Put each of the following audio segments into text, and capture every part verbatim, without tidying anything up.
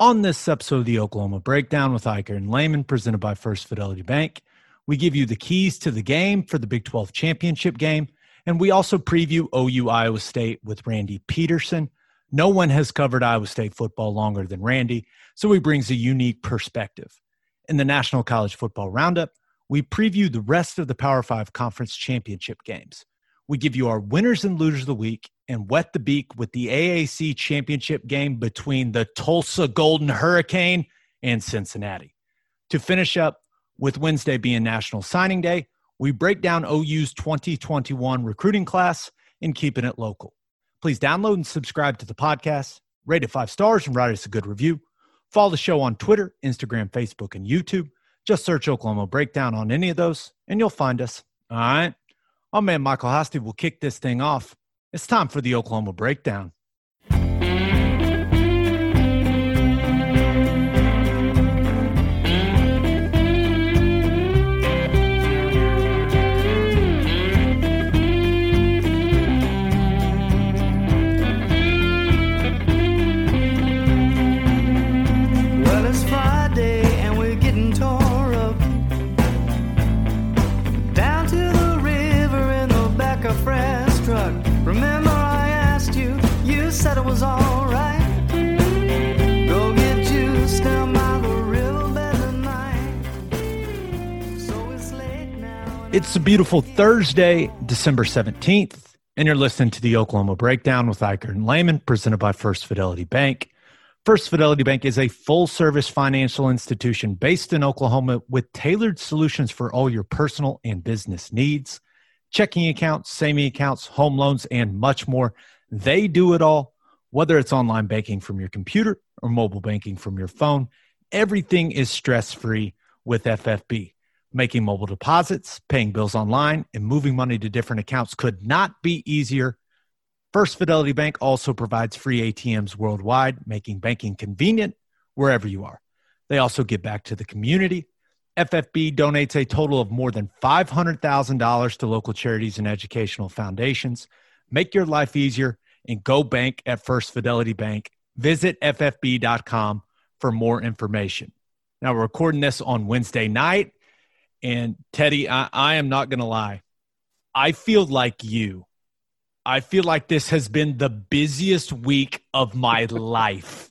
On this episode of the Oklahoma Breakdown with Ikard and Lehman, presented by First Fidelity Bank, we give you the keys to the game for the Big twelve championship game, and we also preview O U Iowa State with Randy Peterson. No one has covered Iowa State football longer than Randy, so he brings a unique perspective. In the National College Football Roundup, we preview the rest of the Power Five Conference championship games. We give you our winners and losers of the week and wet the beak with the A A C championship game between the Tulsa Golden Hurricane and Cincinnati. To finish up, with Wednesday being National Signing Day, we break down O U's twenty twenty-one recruiting class and keeping it local. Please download and subscribe to the podcast, rate it five stars, and write us a good review. Follow the show on Twitter, Instagram, Facebook, and YouTube. Just search Oklahoma Breakdown on any of those, and you'll find us. All right? Our man Michael Hosty will kick this thing off. It's time for the Oklahoma Breakdown. It's a beautiful Thursday, December seventeenth, and you're listening to the Oklahoma Breakdown with Ikard and Lehman, presented by First Fidelity Bank. First Fidelity Bank is a full-service financial institution based in Oklahoma with tailored solutions for all your personal and business needs. Checking accounts, savings accounts, home loans, and much more. They do it all, whether it's online banking from your computer or mobile banking from your phone. Everything is stress-free with F F B. Making mobile deposits, paying bills online, and moving money to different accounts could not be easier. First Fidelity Bank also provides free A T Ms worldwide, making banking convenient wherever you are. They also give back to the community. F F B donates a total of more than five hundred thousand dollars to local charities and educational foundations. Make your life easier and go bank at First Fidelity Bank. Visit F F B dot com for more information. Now, we're recording this on Wednesday night. And Teddy, I, I am not going to lie. I feel like you. I feel like this has been the busiest week of my life.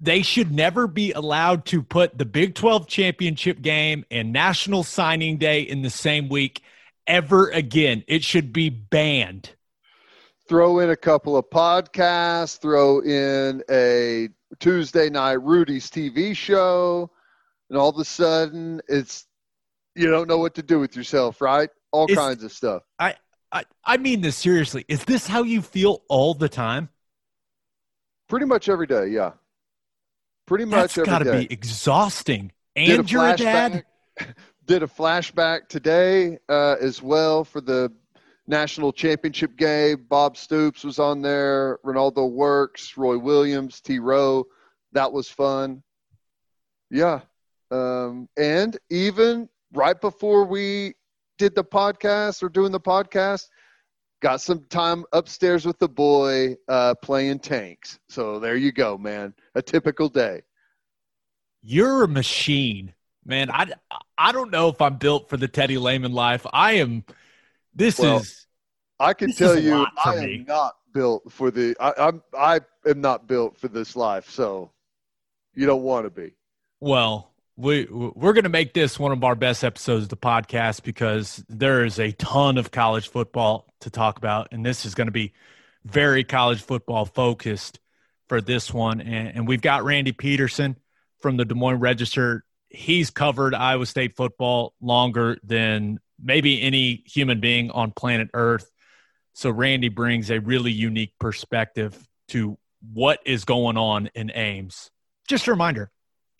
They should never be allowed to put the Big twelve championship game and National Signing Day in the same week ever again. It should be banned. Throw in a couple of podcasts. Throw in a Tuesday night Rudy's T V show. And all of a sudden, it's you don't know what to do with yourself, right? All is, kinds of stuff. I, I I mean this seriously. Is this how you feel all the time? Pretty much every day, yeah. Pretty much That's every gotta day. That's got to be exhausting. And you're a dad. Did a flashback today uh, as well for the national championship game. Bob Stoops was on there. Ronaldo Works, Roy Williams, T. Rowe. That was fun. Yeah. Um, and even right before we did the podcast or doing the podcast, got some time upstairs with the boy uh, playing tanks. So there you go, man. A typical day. You're a machine, man. I, I don't know if I'm built for the Teddy Lehman life. I am. This well, is. I can tell you, I am me. not built for the. I, I'm. I am not built for this life. So you don't want to be. Well. We, we're going to make this one of our best episodes of the podcast because there is a ton of college football to talk about, and this is going to be very college football focused for this one. And, and we've got Randy Peterson from the Des Moines Register. He's covered Iowa State football longer than maybe any human being on planet Earth. So Randy brings a really unique perspective to what is going on in Ames. Just a reminder.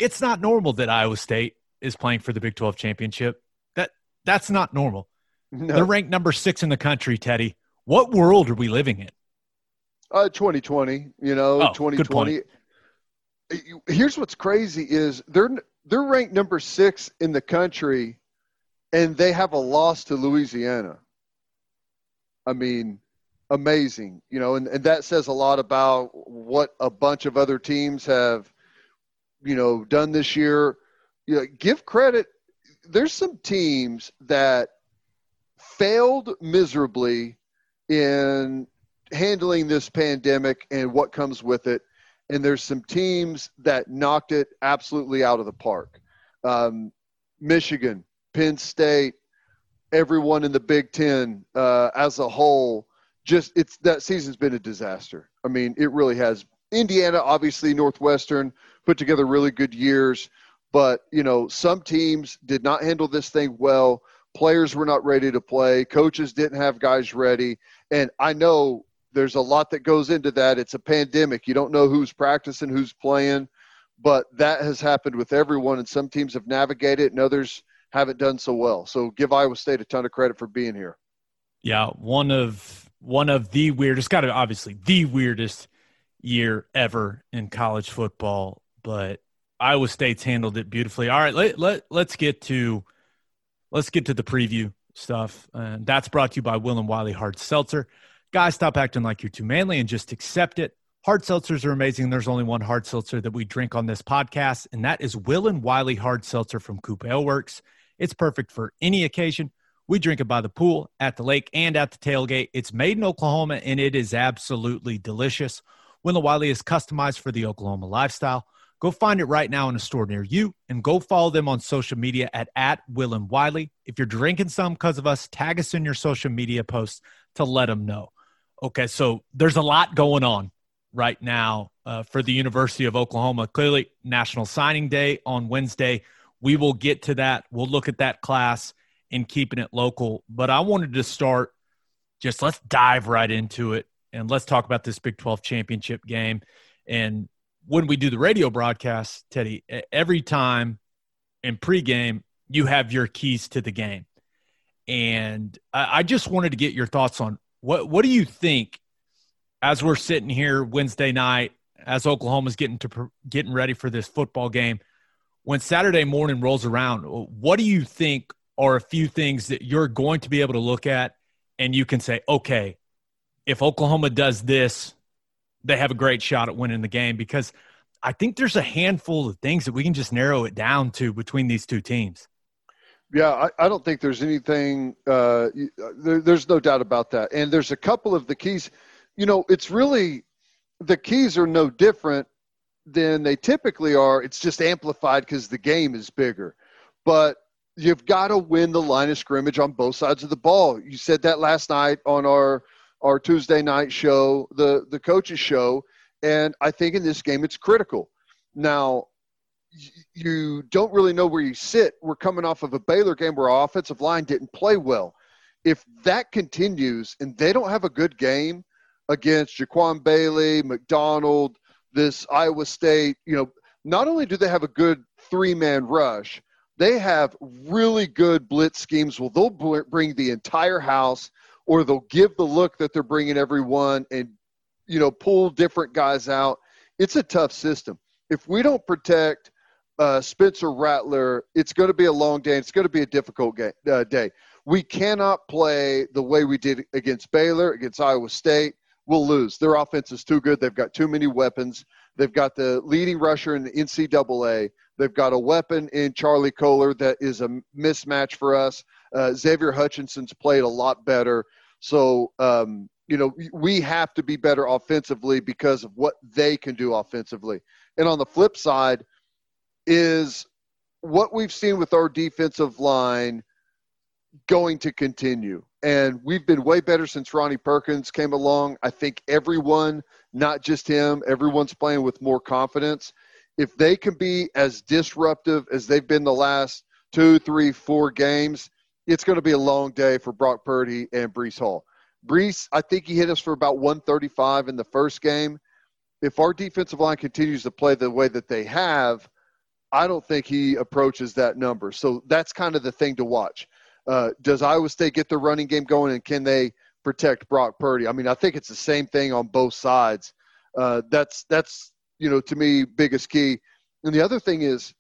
It's not normal that Iowa State is playing for the Big twelve championship. That That's not normal. No. They're ranked number six in the country, Teddy. What world are we living in? Uh, twenty twenty, you know, oh, twenty twenty. Here's what's crazy is they're they're ranked number six in the country, and they have a loss to Louisiana. I mean, amazing, you know, and, and that says a lot about what a bunch of other teams have, you know, done this year. You know, give credit. There's some teams that failed miserably in handling this pandemic and what comes with it. And there's some teams that knocked it absolutely out of the park. Um, Michigan, Penn State, everyone in the Big Ten uh, as a whole, just it's that season's been a disaster. I mean, it really has. Indiana, obviously, Northwestern put together really good years, but you know, some teams did not handle this thing well. Players were not ready to play. Coaches didn't have guys ready. And I know there's a lot that goes into that. It's a pandemic. You don't know who's practicing, who's playing, but that has happened with everyone. And some teams have navigated it and others haven't done so well. So give Iowa State a ton of credit for being here. Yeah. One of, one of the weirdest, got to obviously the weirdest year ever in college football, but Iowa State's handled it beautifully. All right. Let, let, let's get to, Let's get to the preview stuff. Uh, that's brought to you by Will and Wiley Hard Seltzer. Guys, stop acting like you're too manly and just accept it. Hard seltzers are amazing. There's only one hard seltzer that we drink on this podcast, and that is Will and Wiley Hard Seltzer from Coop Ale Works. It's perfect for any occasion. We drink it by the pool, at the lake, and at the tailgate. It's made in Oklahoma, and it is absolutely delicious. Will and Wiley is customized for the Oklahoma lifestyle. Go find it right now in a store near you, and go follow them on social media at, at Will and Wiley. If you're drinking some because of us, tag us in your social media posts to let them know. Okay, so there's a lot going on right now uh, for the University of Oklahoma. Clearly, National Signing Day on Wednesday. We will get to that. We'll look at that class and keeping it local. But I wanted to start, just let's dive right into it, and let's talk about this Big twelve championship game. And when we do the radio broadcast, Teddy, every time in pregame, you have your keys to the game. And I just wanted to get your thoughts on what, what do you think as we're sitting here Wednesday night, as Oklahoma's getting to getting ready for this football game, when Saturday morning rolls around, what do you think are a few things that you're going to be able to look at and you can say, okay, if Oklahoma does this, they have a great shot at winning the game? Because I think there's a handful of things that we can just narrow it down to between these two teams. Yeah, I, I don't think there's anything uh, – there, there's no doubt about that. And there's a couple of the keys. You know, it's really – the keys are no different than they typically are. It's just amplified because the game is bigger. But you've got to win the line of scrimmage on both sides of the ball. You said that last night on our – our Tuesday night show, the, the coaches show. And I think in this game, it's critical. Now y- you don't really know where you sit. We're coming off of a Baylor game where our offensive line didn't play well. If that continues and they don't have a good game against Jaquan Bailey, McDonald, this Iowa State, you know, not only do they have a good three man rush, they have really good blitz schemes. Well, they'll bl- bring the entire house, or they'll give the look that they're bringing everyone and, you know, pull different guys out. It's a tough system. If we don't protect uh, Spencer Rattler, it's going to be a long day. It's going to be a difficult game, uh, day. We cannot play the way we did against Baylor, against Iowa State. We'll lose. Their offense is too good. They've got too many weapons. They've got the leading rusher in the N C double A. They've got a weapon in Charlie Kolar that is a mismatch for us. Uh, Xavier Hutchinson's played a lot better. So, um, you know, we have to be better offensively because of what they can do offensively. And on the flip side is what we've seen with our defensive line going to continue. And we've been way better since Ronnie Perkins came along. I think everyone, not just him, everyone's playing with more confidence. If they can be as disruptive as they've been the last two, three, four games, it's going to be a long day for Brock Purdy and Breece Hall. Breece, I think he hit us for about one thirty-five in the first game. If our defensive line continues to play the way that they have, I don't think he approaches that number. So that's kind of the thing to watch. Uh, does Iowa State get their running game going, and can they protect Brock Purdy? I mean, I think it's the same thing on both sides. Uh, that's, that's you know, to me, biggest key. And the other thing is,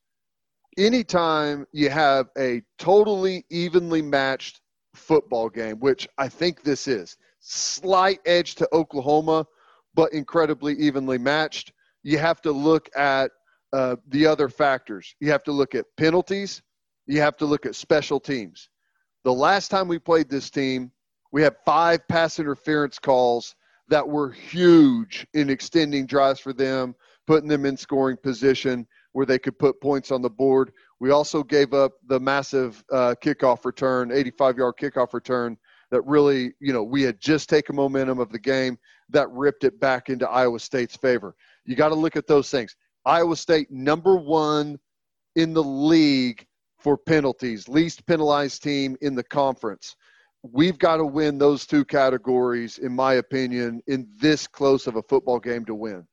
anytime you have a totally evenly matched football game, which I think this is, slight edge to Oklahoma, but incredibly evenly matched. You have to look at uh, the other factors. You have to look at penalties. You have to look at special teams. The last time we played this team, we had five pass interference calls that were huge in extending drives for them, putting them in scoring position where they could put points on the board. We also gave up the massive uh, kickoff return, eighty-five-yard kickoff return that really, you know, we had just taken momentum of the game that ripped it back into Iowa State's favor. You got to look at those things. Iowa State, number one in the league for penalties, least penalized team in the conference. We've got to win those two categories, in my opinion, in this close of a football game to win.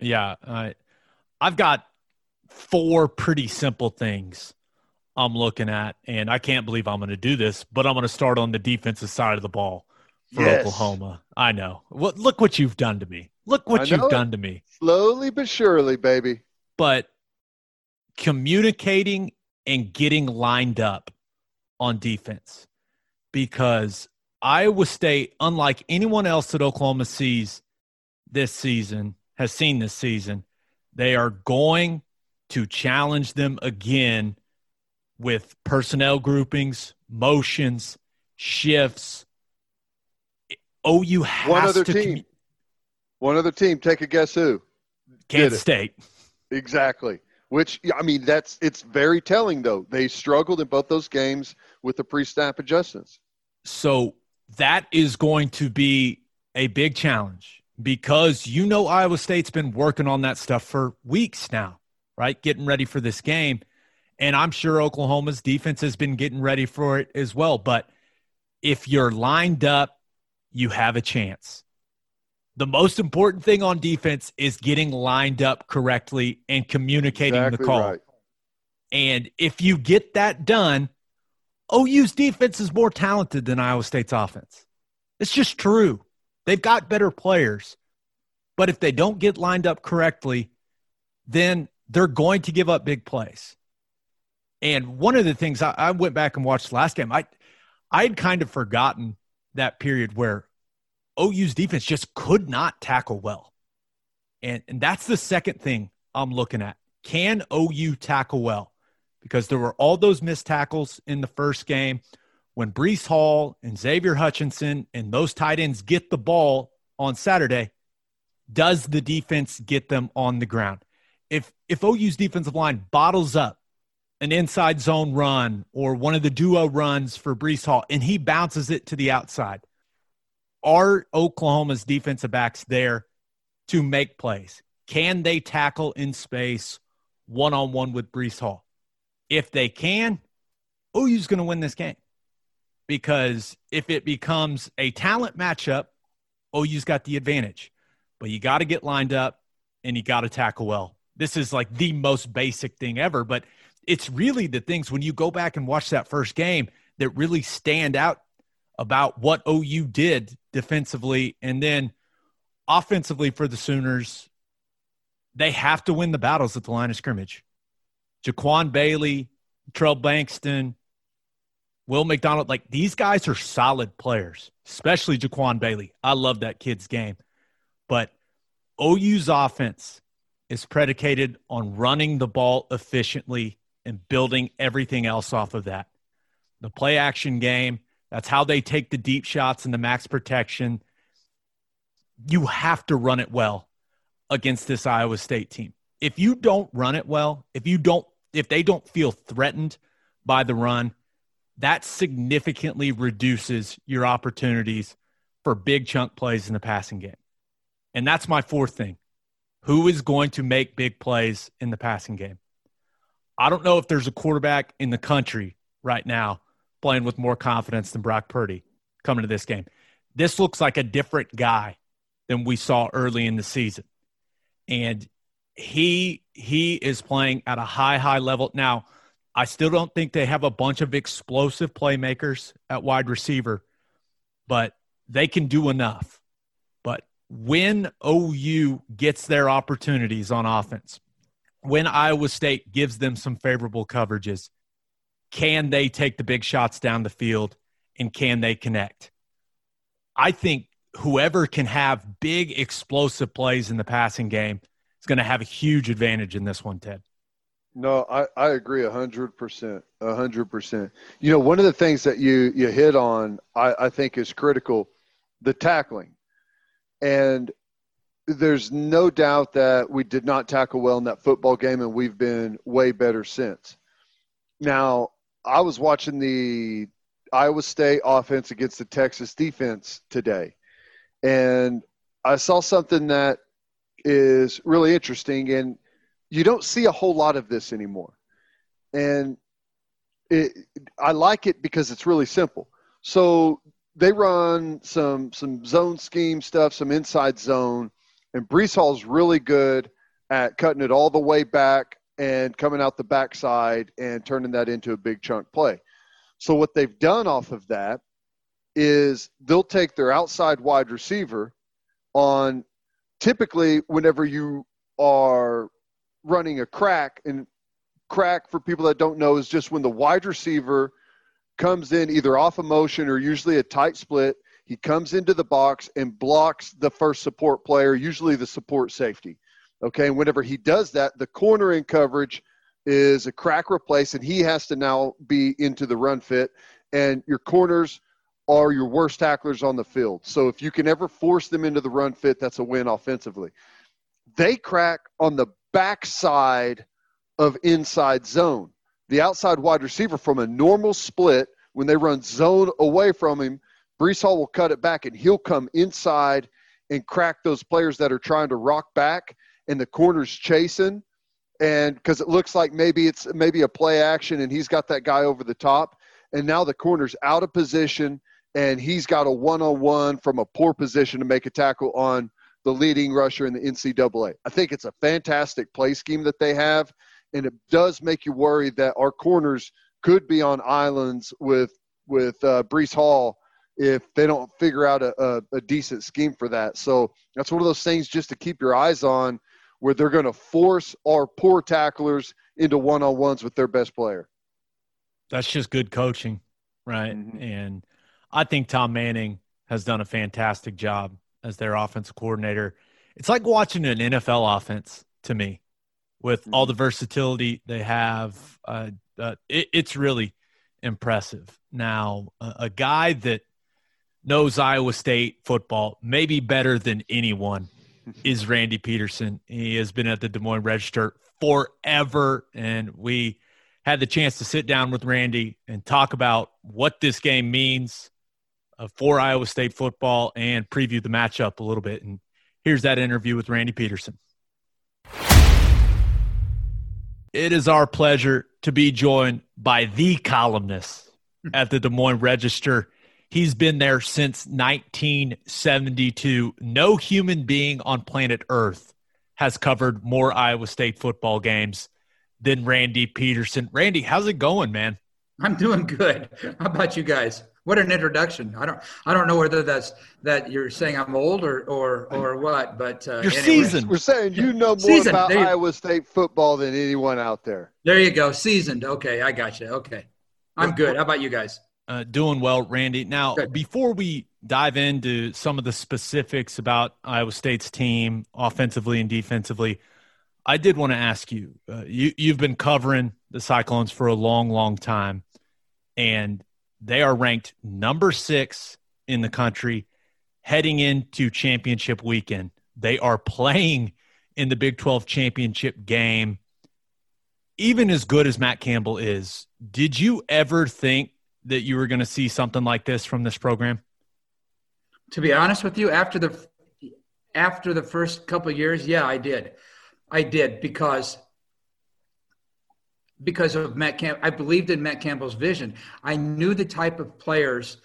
Yeah. Uh, I've got four pretty simple things I'm looking at, and I can't believe I'm going to do this, but I'm going to start on the defensive side of the ball for yes. Oklahoma. I know. What, look what you've done to me. Look what you've done to me. Slowly but surely, baby. But communicating and getting lined up on defense, because Iowa State, unlike anyone else that Oklahoma sees this season, has seen this season, they are going to challenge them again with personnel groupings, motions, shifts. O U has One other to team. Commu- One other team. Take a guess who? Kansas State. Exactly. Which, I mean, that's it's very telling, though. They struggled in both those games with the pre-snap adjustments. So that is going to be a big challenge because you know Iowa State's been working on that stuff for weeks now, right, getting ready for this game. And I'm sure Oklahoma's defense has been getting ready for it as well. But if you're lined up, you have a chance. The most important thing on defense is getting lined up correctly and communicating exactly the call. Right. And if you get that done, O U's defense is more talented than Iowa State's offense. It's just true. They've got better players. But if they don't get lined up correctly, then they're going to give up big plays. And one of the things I, I went back and watched last game, I I had kind of forgotten that period where O U's defense just could not tackle well. And, and that's the second thing I'm looking at. Can O U tackle well? Because there were all those missed tackles in the first game. When Breece Hall and Xavier Hutchinson and those tight ends get the ball on Saturday, does the defense get them on the ground? If if O U's defensive line bottles up an inside zone run or one of the duo runs for Breece Hall and he bounces it to the outside, are Oklahoma's defensive backs there to make plays? Can they tackle in space one-on-one with Breece Hall? If they can, O U's going to win this game, because if it becomes a talent matchup, O U's got the advantage. But you got to get lined up and you got to tackle well. This is like the most basic thing ever, but it's really the things when you go back and watch that first game that really stand out about what O U did defensively. And then offensively for the Sooners, they have to win the battles at the line of scrimmage. Jaquan Bailey, Trell Bankston, Will McDonald, like these guys are solid players, especially Jaquan Bailey. I love that kid's game. But O U's offense is predicated on running the ball efficiently and building everything else off of that. The play-action game, that's how they take the deep shots and the max protection. You have to run it well against this Iowa State team. If you don't run it well, if you don't, if they don't feel threatened by the run, that significantly reduces your opportunities for big chunk plays in the passing game. And that's my fourth thing. Who is going to make big plays in the passing game? I don't know if there's a quarterback in the country right now playing with more confidence than Brock Purdy coming to this game. This looks like a different guy than we saw early in the season. And he he is playing at a high, high level. Now, I still don't think they have a bunch of explosive playmakers at wide receiver, but they can do enough. But when O U gets their opportunities on offense, when Iowa State gives them some favorable coverages, can they take the big shots down the field, and can they connect? I think whoever can have big explosive plays in the passing game is going to have a huge advantage in this one, Ted. No, I, I agree one hundred percent, one hundred percent. You know, one of the things that you, you hit on, I, I think is critical, the tackling. And there's no doubt that we did not tackle well in that football game, and we've been way better since. Now, I was watching the Iowa State offense against the Texas defense today, and I saw something that is really interesting, and you don't see a whole lot of this anymore. And it, I like it because it's really simple. So they run some some zone scheme stuff, some inside zone, and Breece Hall's really good at cutting it all the way back and coming out the backside and turning that into a big chunk play. So what they've done off of that is they'll take their outside wide receiver on typically whenever you are – running a crack, and crack for people that don't know is just when the wide receiver comes in either off a motion or usually a tight split, he comes into the box and blocks the first support player, usually the support safety. Okay. And whenever he does that, the corner in coverage is a crack replace, and he has to now be into the run fit, and your corners are your worst tacklers on the field. So if you can ever force them into the run fit, that's a win offensively. They crack on the backside of inside zone. The outside wide receiver from a normal split, when they run zone away from him, Breece Hall will cut it back and he'll come inside and crack those players that are trying to rock back and the corner's chasing. And because it looks like maybe it's maybe a play action and he's got that guy over the top. And now the corner's out of position and he's got a one-on-one from a poor position to make a tackle on the leading rusher in the N C double A. I think it's a fantastic play scheme that they have, and it does make you worry that our corners could be on islands with with uh, Breece Hall if they don't figure out a, a, a decent scheme for that. So that's one of those things just to keep your eyes on, where they're going to force our poor tacklers into one-on-ones with their best player. That's just good coaching, right? Mm-hmm. And I think Tom Manning has done a fantastic job as their offensive coordinator. It's like watching an N F L offense to me, with all the versatility they have. Uh, uh, it, it's really impressive. Now, a, a guy that knows Iowa State football maybe better than anyone is Randy Peterson. He has been at the Des Moines Register forever, and we had the chance to sit down with Randy and talk about what this game means for Iowa State football and preview the matchup a little bit. And here's that interview with Randy Peterson. It is our pleasure to be joined by the columnist at the Des Moines Register. He's been there since nineteen seventy-two. No human being on planet Earth has covered more Iowa State football games than Randy Peterson. Randy, how's it going, man? I'm doing good. How about you guys? What an introduction! I don't, I don't know whether that's that you're saying I'm old or or, or what, but uh, you're seasoned. We're saying you know more seasoned. about they, Iowa State football than anyone out there. There you go, seasoned. Okay, I got you. Okay, I'm good. How about you guys? Uh, doing well, Randy. Now, good. Before we dive into some of the specifics about Iowa State's team, offensively and defensively, I did want to ask you. Uh, you you've been covering the Cyclones for a long, long time, and they are ranked number six in the country heading into championship weekend. They are playing in the Big twelve championship game. Even as good as Matt Campbell is, did you ever think that you were going to see something like this from this program? To be honest with you, after the after the first couple of years, yeah, I did. I did because – Because of Matt Campbell, I believed in Matt Campbell's vision. I knew the type of players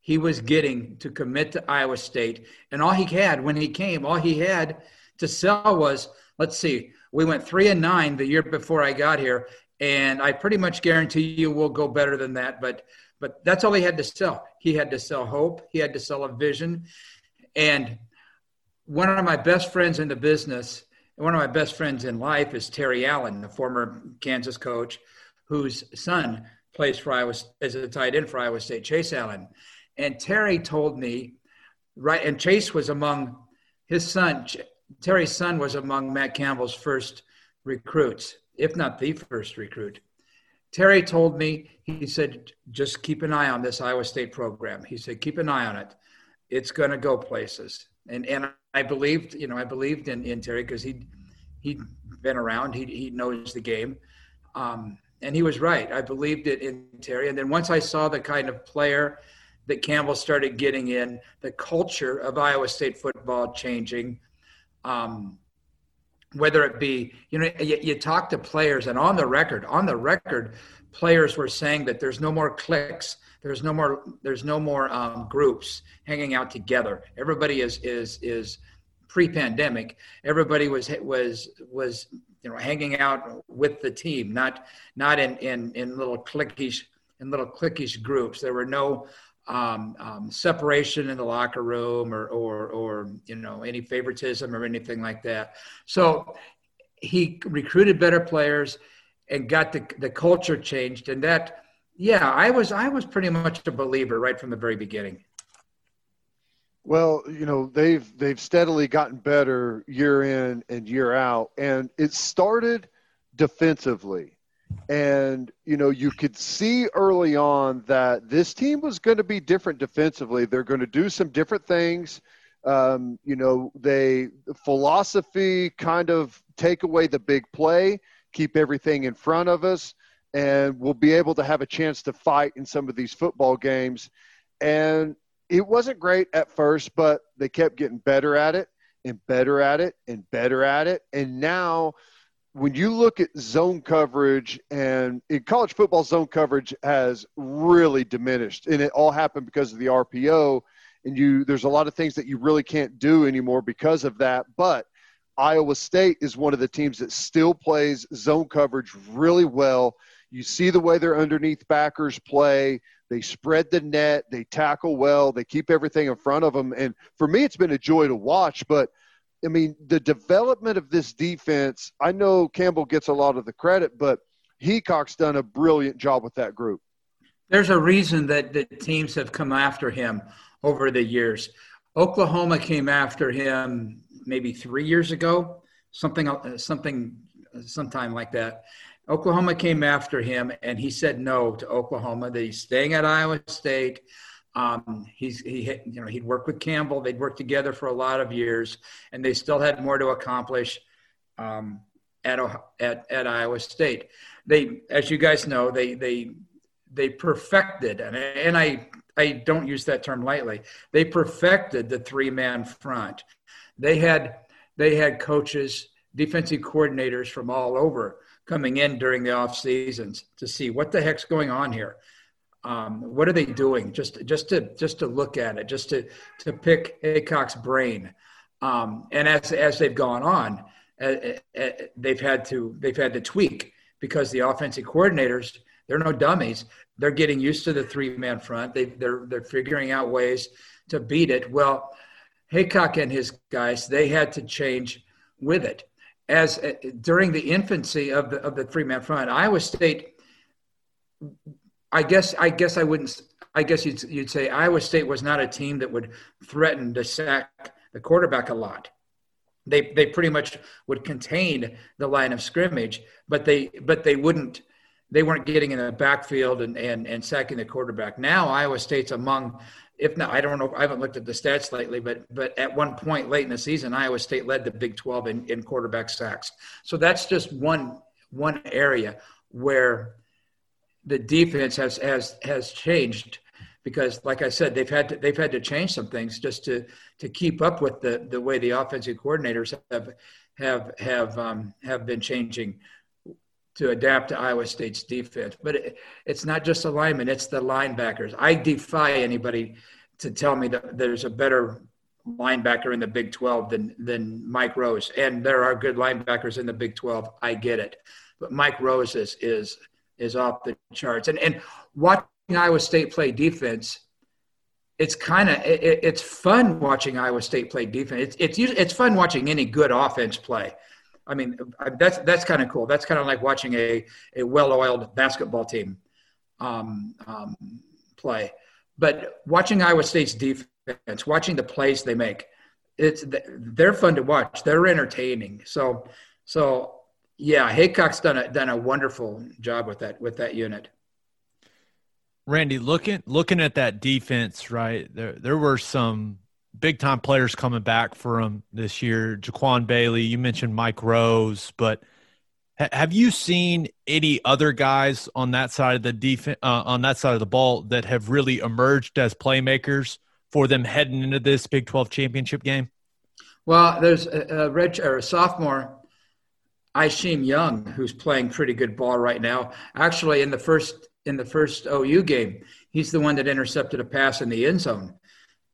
he was getting to commit to Iowa State. And all he had when he came, all he had to sell was, let's see, we went three and nine the year before I got here. And I pretty much guarantee you we'll go better than that. But but that's all he had to sell. He had to sell hope. He had to sell a vision. And one of my best friends in the business, one of my best friends in life, is Terry Allen, the former Kansas coach, whose son plays for Iowa as a tight end for Iowa State, Chase Allen. And Terry told me right, and Chase was among his son. Terry's son was among Matt Campbell's first recruits, if not the first recruit. Terry told me, he said, just keep an eye on this Iowa State program. He said, keep an eye on it. It's going to go places. And and I believed, you know, I believed in, in Terry because he, he'd been around. He he knows the game. Um, and he was right. I believed it in Terry. And then once I saw the kind of player that Campbell started getting in, the culture of Iowa State football changing, um, whether it be, you know, you, you talk to players, and on the record, on the record, players were saying that there's no more cliques, there's no more, there's no more um, groups hanging out together. Everybody is is is pre-pandemic. Everybody was was was you know hanging out with the team, not not in in in little cliquish in little cliquish groups. There were no um, um, separation in the locker room or or or you know any favoritism or anything like that. So he recruited better players and got the the culture changed, and that, yeah, I was I was pretty much a believer right from the very beginning. Well, you know, they've they've steadily gotten better year in and year out, and it started defensively. And, you know, you could see early on that this team was going to be different defensively. They're going to do some different things. Um, you know, they philosophy kind of take away the big play, keep everything in front of us, and we'll be able to have a chance to fight in some of these football games. And it wasn't great at first, but they kept getting better at it and better at it and better at it. And now when you look at zone coverage, and in college football, zone coverage has really diminished, and it all happened because of the R P O, and you there's a lot of things that you really can't do anymore because of that. But Iowa State is one of the teams that still plays zone coverage really well. You see the way their underneath backers play. They spread the net. They tackle well. They keep everything in front of them. And for me, it's been a joy to watch. But, I mean, the development of this defense, I know Campbell gets a lot of the credit, but Heacock's done a brilliant job with that group. There's a reason that the teams have come after him over the years. Oklahoma came after him maybe three years ago, something, something, sometime like that. Oklahoma came after him, and he said no to Oklahoma. That he's staying at Iowa State. Um, he's he hit, you know he'd worked with Campbell. They'd worked together for a lot of years, and they still had more to accomplish um, at, at at Iowa State. They, as you guys know, they they they perfected, and and I I don't use that term lightly. They perfected the three-man front. They had they had coaches, defensive coordinators from all over coming in during the off seasons to see what the heck's going on here. Um, what are they doing? Just just to just to look at it, just to to pick Aycock's brain. Um, and as as they've gone on, uh, uh, they've had to they've had to tweak because the offensive coordinators, they're no dummies. They're getting used to the three-man front. They they're they're figuring out ways to beat it. Well, Haycock and his guys, they had to change with it. As uh, during the infancy of the of the three-man front, Iowa State, I guess I guess I wouldn't I guess you'd you'd say Iowa State was not a team that would threaten to sack the quarterback a lot. They they pretty much would contain the line of scrimmage, but they but they wouldn't they weren't getting in the backfield and, and, and sacking the quarterback. Now Iowa State's among, if not, I don't know, I haven't looked at the stats lately, but but at one point late in the season, Iowa State led the Big twelve in, in quarterback sacks. So that's just one one area where the defense has has has changed, because, like I said, they've had to, they've had to change some things just to to keep up with the the way the offensive coordinators have have have um, have been changing to adapt to Iowa State's defense. But it, it's not just alignment, it's the linebackers. I defy anybody to tell me that there's a better linebacker in the Big twelve than than Mike Rose. And there are good linebackers in the Big twelve, I get it. But Mike Rose is is, is off the charts. And and watching Iowa State play defense, it's kind of it, – it's fun watching Iowa State play defense. It's, it's it's fun watching any good offense play. I mean, that's that's kind of cool. That's kind of like watching a, a well-oiled basketball team um, um, play. But watching Iowa State's defense It's watching the plays they make. It's they're fun to watch. They're entertaining. So, so yeah, Haycock's done a done a wonderful job with that with that unit. Randy, looking looking at that defense, right? There there were some big time players coming back for them this year. Jaquan Bailey, you mentioned Mike Rose, but ha- have you seen any other guys on that side of the defense, uh, on that side of the ball, that have really emerged as playmakers for them heading into this Big twelve championship game? Well, there's a, a, reg- or a sophomore, Aisheem Young, who's playing pretty good ball right now. Actually, in the first in the first O U game, he's the one that intercepted a pass in the end zone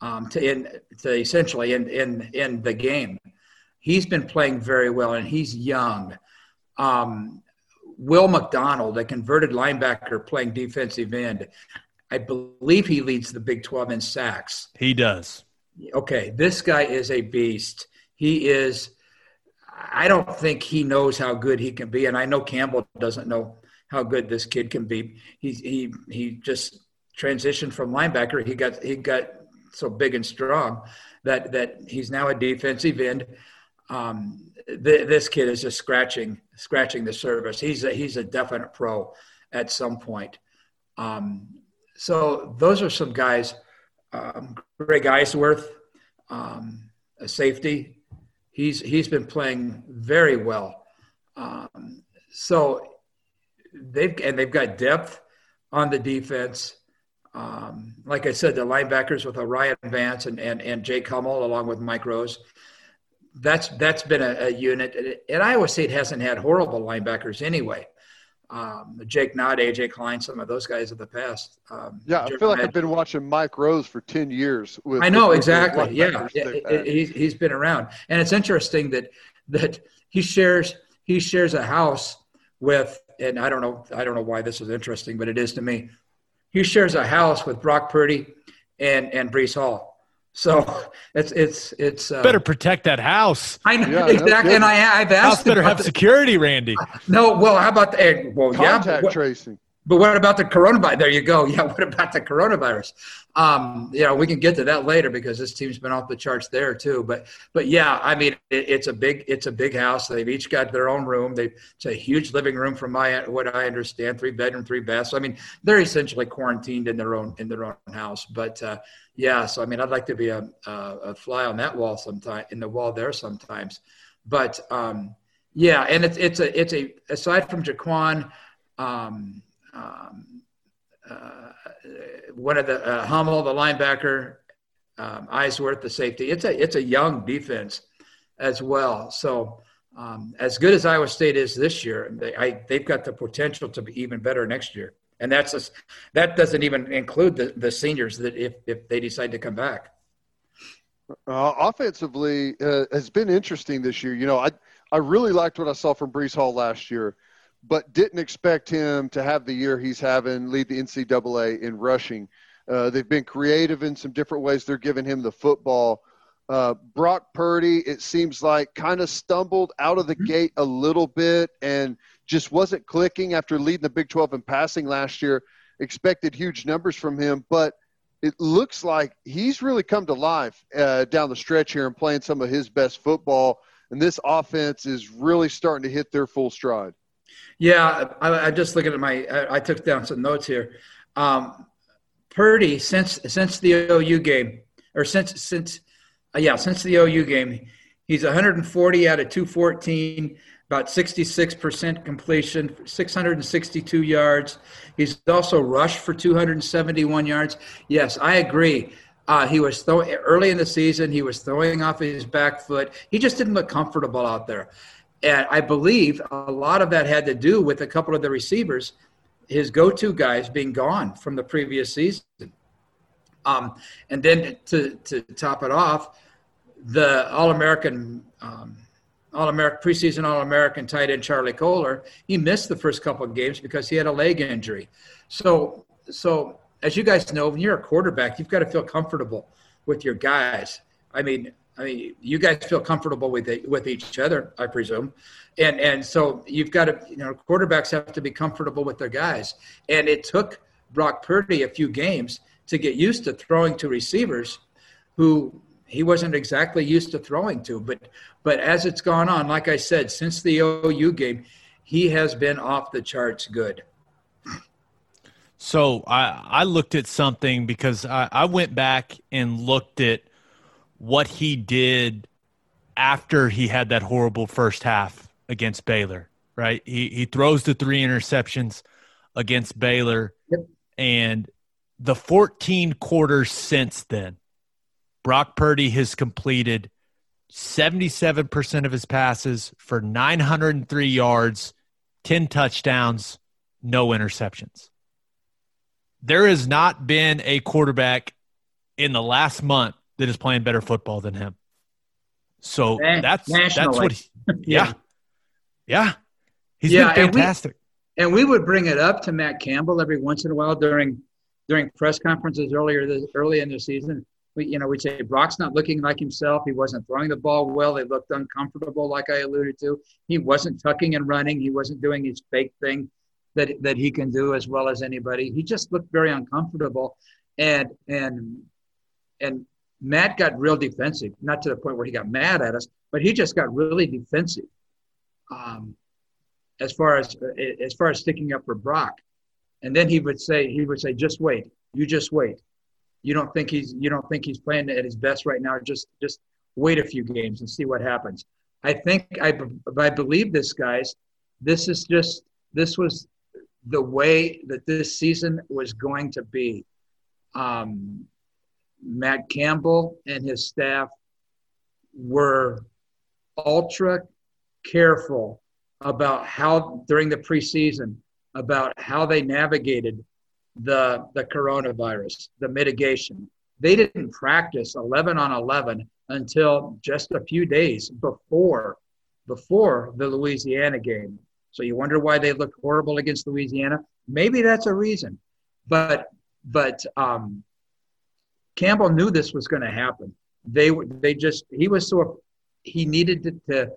um, to, in, to essentially end, end, end the game. He's been playing very well, and he's young. Um, Will McDonald, a converted linebacker playing defensive end, I believe he leads the Big twelve in sacks. He does. Okay, this guy is a beast. He is – I don't think he knows how good he can be, and I know Campbell doesn't know how good this kid can be. He he he just transitioned from linebacker. He got he got so big and strong that, that he's now a defensive end. Um, th- this kid is just scratching scratching the surface. He's a, he's a definite pro at some point. Um So those are some guys. Um, Greg Eisworth, um, a safety, he's he's been playing very well. Um, so they've and they've got depth on the defense. Um, like I said, the linebackers with Orion Vance and and, and Jake Hummel, along with Mike Rose. That's that's been a, a unit. And Iowa State hasn't had horrible linebackers anyway. Um, Jake Nod, A J Klein, some of those guys of the past. Um, yeah, I feel like I've been watching Mike Rose for ten years. With, I know, with exactly. Yeah, he's, he's been around. And it's interesting that that he shares he shares a house with, and I don't know I don't know why this is interesting, but it is to me. He shares a house with Brock Purdy and, and Breece Hall. So it's it's it's uh, better protect that house. I know, yeah, exactly, and I I've asked house better have the, security, Randy. No, well, how about the well, contact yeah, but, tracing? But what about the coronavirus? There you go. Yeah, what about the coronavirus? Um, you know, we can get to that later because this team's been off the charts there too. But but yeah, I mean, it, it's a big it's a big house. They've each got their own room. They it's a huge living room, from my what I understand, three bedroom, three baths. So, I mean, they're essentially quarantined in their own in their own house. But uh, yeah, so I mean, I'd like to be a, a, a fly on that wall sometime in the wall there sometimes. But um, yeah, and it's it's a it's a aside from Jaquan. Um, Um, uh, one of the uh, Hummel, the linebacker, um, Eisworth, the safety. It's a it's a young defense as well. So um, as good as Iowa State is this year, they I, they've got the potential to be even better next year. And that's a, that doesn't even include the, the seniors that if if they decide to come back. Uh, offensively, uh, it's been interesting this year. You know, I I really liked what I saw from Breece Hall last year, but didn't expect him to have the year he's having, lead the N C double A in rushing. Uh, they've been creative in some different ways. They're giving him the football. Uh, Brock Purdy, it seems like, kind of stumbled out of the gate a little bit and just wasn't clicking after leading the Big twelve in passing last year. Expected huge numbers from him, but it looks like he's really come to life uh, down the stretch here and playing some of his best football. And this offense is really starting to hit their full stride. Yeah, I, I'm just looking at my – I took down some notes here. Um, Purdy, since since the O U game – or since – since uh, yeah, since the O U game, he's one hundred forty out of two fourteen, about sixty-six percent completion, six hundred sixty-two yards. He's also rushed for two hundred seventy-one yards. Yes, I agree. Uh, he was throw- early in the season, he was throwing off his back foot. He just didn't look comfortable out there. And I believe a lot of that had to do with a couple of the receivers, his go-to guys, being gone from the previous season. Um, and then to to top it off, the All-American, um, All-American preseason All-American tight end Charlie Kolar, he missed the first couple of games because he had a leg injury. So, so as you guys know, when you're a quarterback, you've got to feel comfortable with your guys. I mean. I mean, you guys feel comfortable with the, with each other, I presume, and and so you've got to, you know, quarterbacks have to be comfortable with their guys. And it took Brock Purdy a few games to get used to throwing to receivers who he wasn't exactly used to throwing to. But but as it's gone on, like I said, since the O U game, he has been off the charts good. So I, I looked at something because I, I went back and looked at what he did after he had that horrible first half against Baylor, right? He he throws the three interceptions against Baylor. Yep. And the fourteen quarters since then, Brock Purdy has completed seventy-seven percent of his passes for nine hundred three yards, ten touchdowns, no interceptions. There has not been a quarterback in the last month that is playing better football than him. So that's Nationally. that's what he, yeah. Yeah. He's yeah, been fantastic. And we, and we would bring it up to Matt Campbell every once in a while during during press conferences earlier this, early in the season. We, you know, we'd say Brock's not looking like himself. He wasn't throwing the ball well. He looked uncomfortable, like I alluded to. He wasn't tucking and running. He wasn't doing his fake thing that that he can do as well as anybody. He just looked very uncomfortable. And and and Matt got real defensive, not to the point where he got mad at us, but he just got really defensive um, as far as as far as sticking up for Brock. And then he would say, he would say, just wait, you just wait. You don't think he's you don't think he's playing at his best right now. Just just wait a few games and see what happens. I think I I believe this, guys. This is just this was the way that this season was going to be. Um, Matt Campbell and his staff were ultra careful about how, during the preseason, about how they navigated the the coronavirus, the mitigation. They didn't practice eleven on eleven until just a few days before before the Louisiana game. So you wonder why they looked horrible against Louisiana. Maybe that's a reason. But but um, Campbell knew this was going to happen. They they just he was so he needed to to,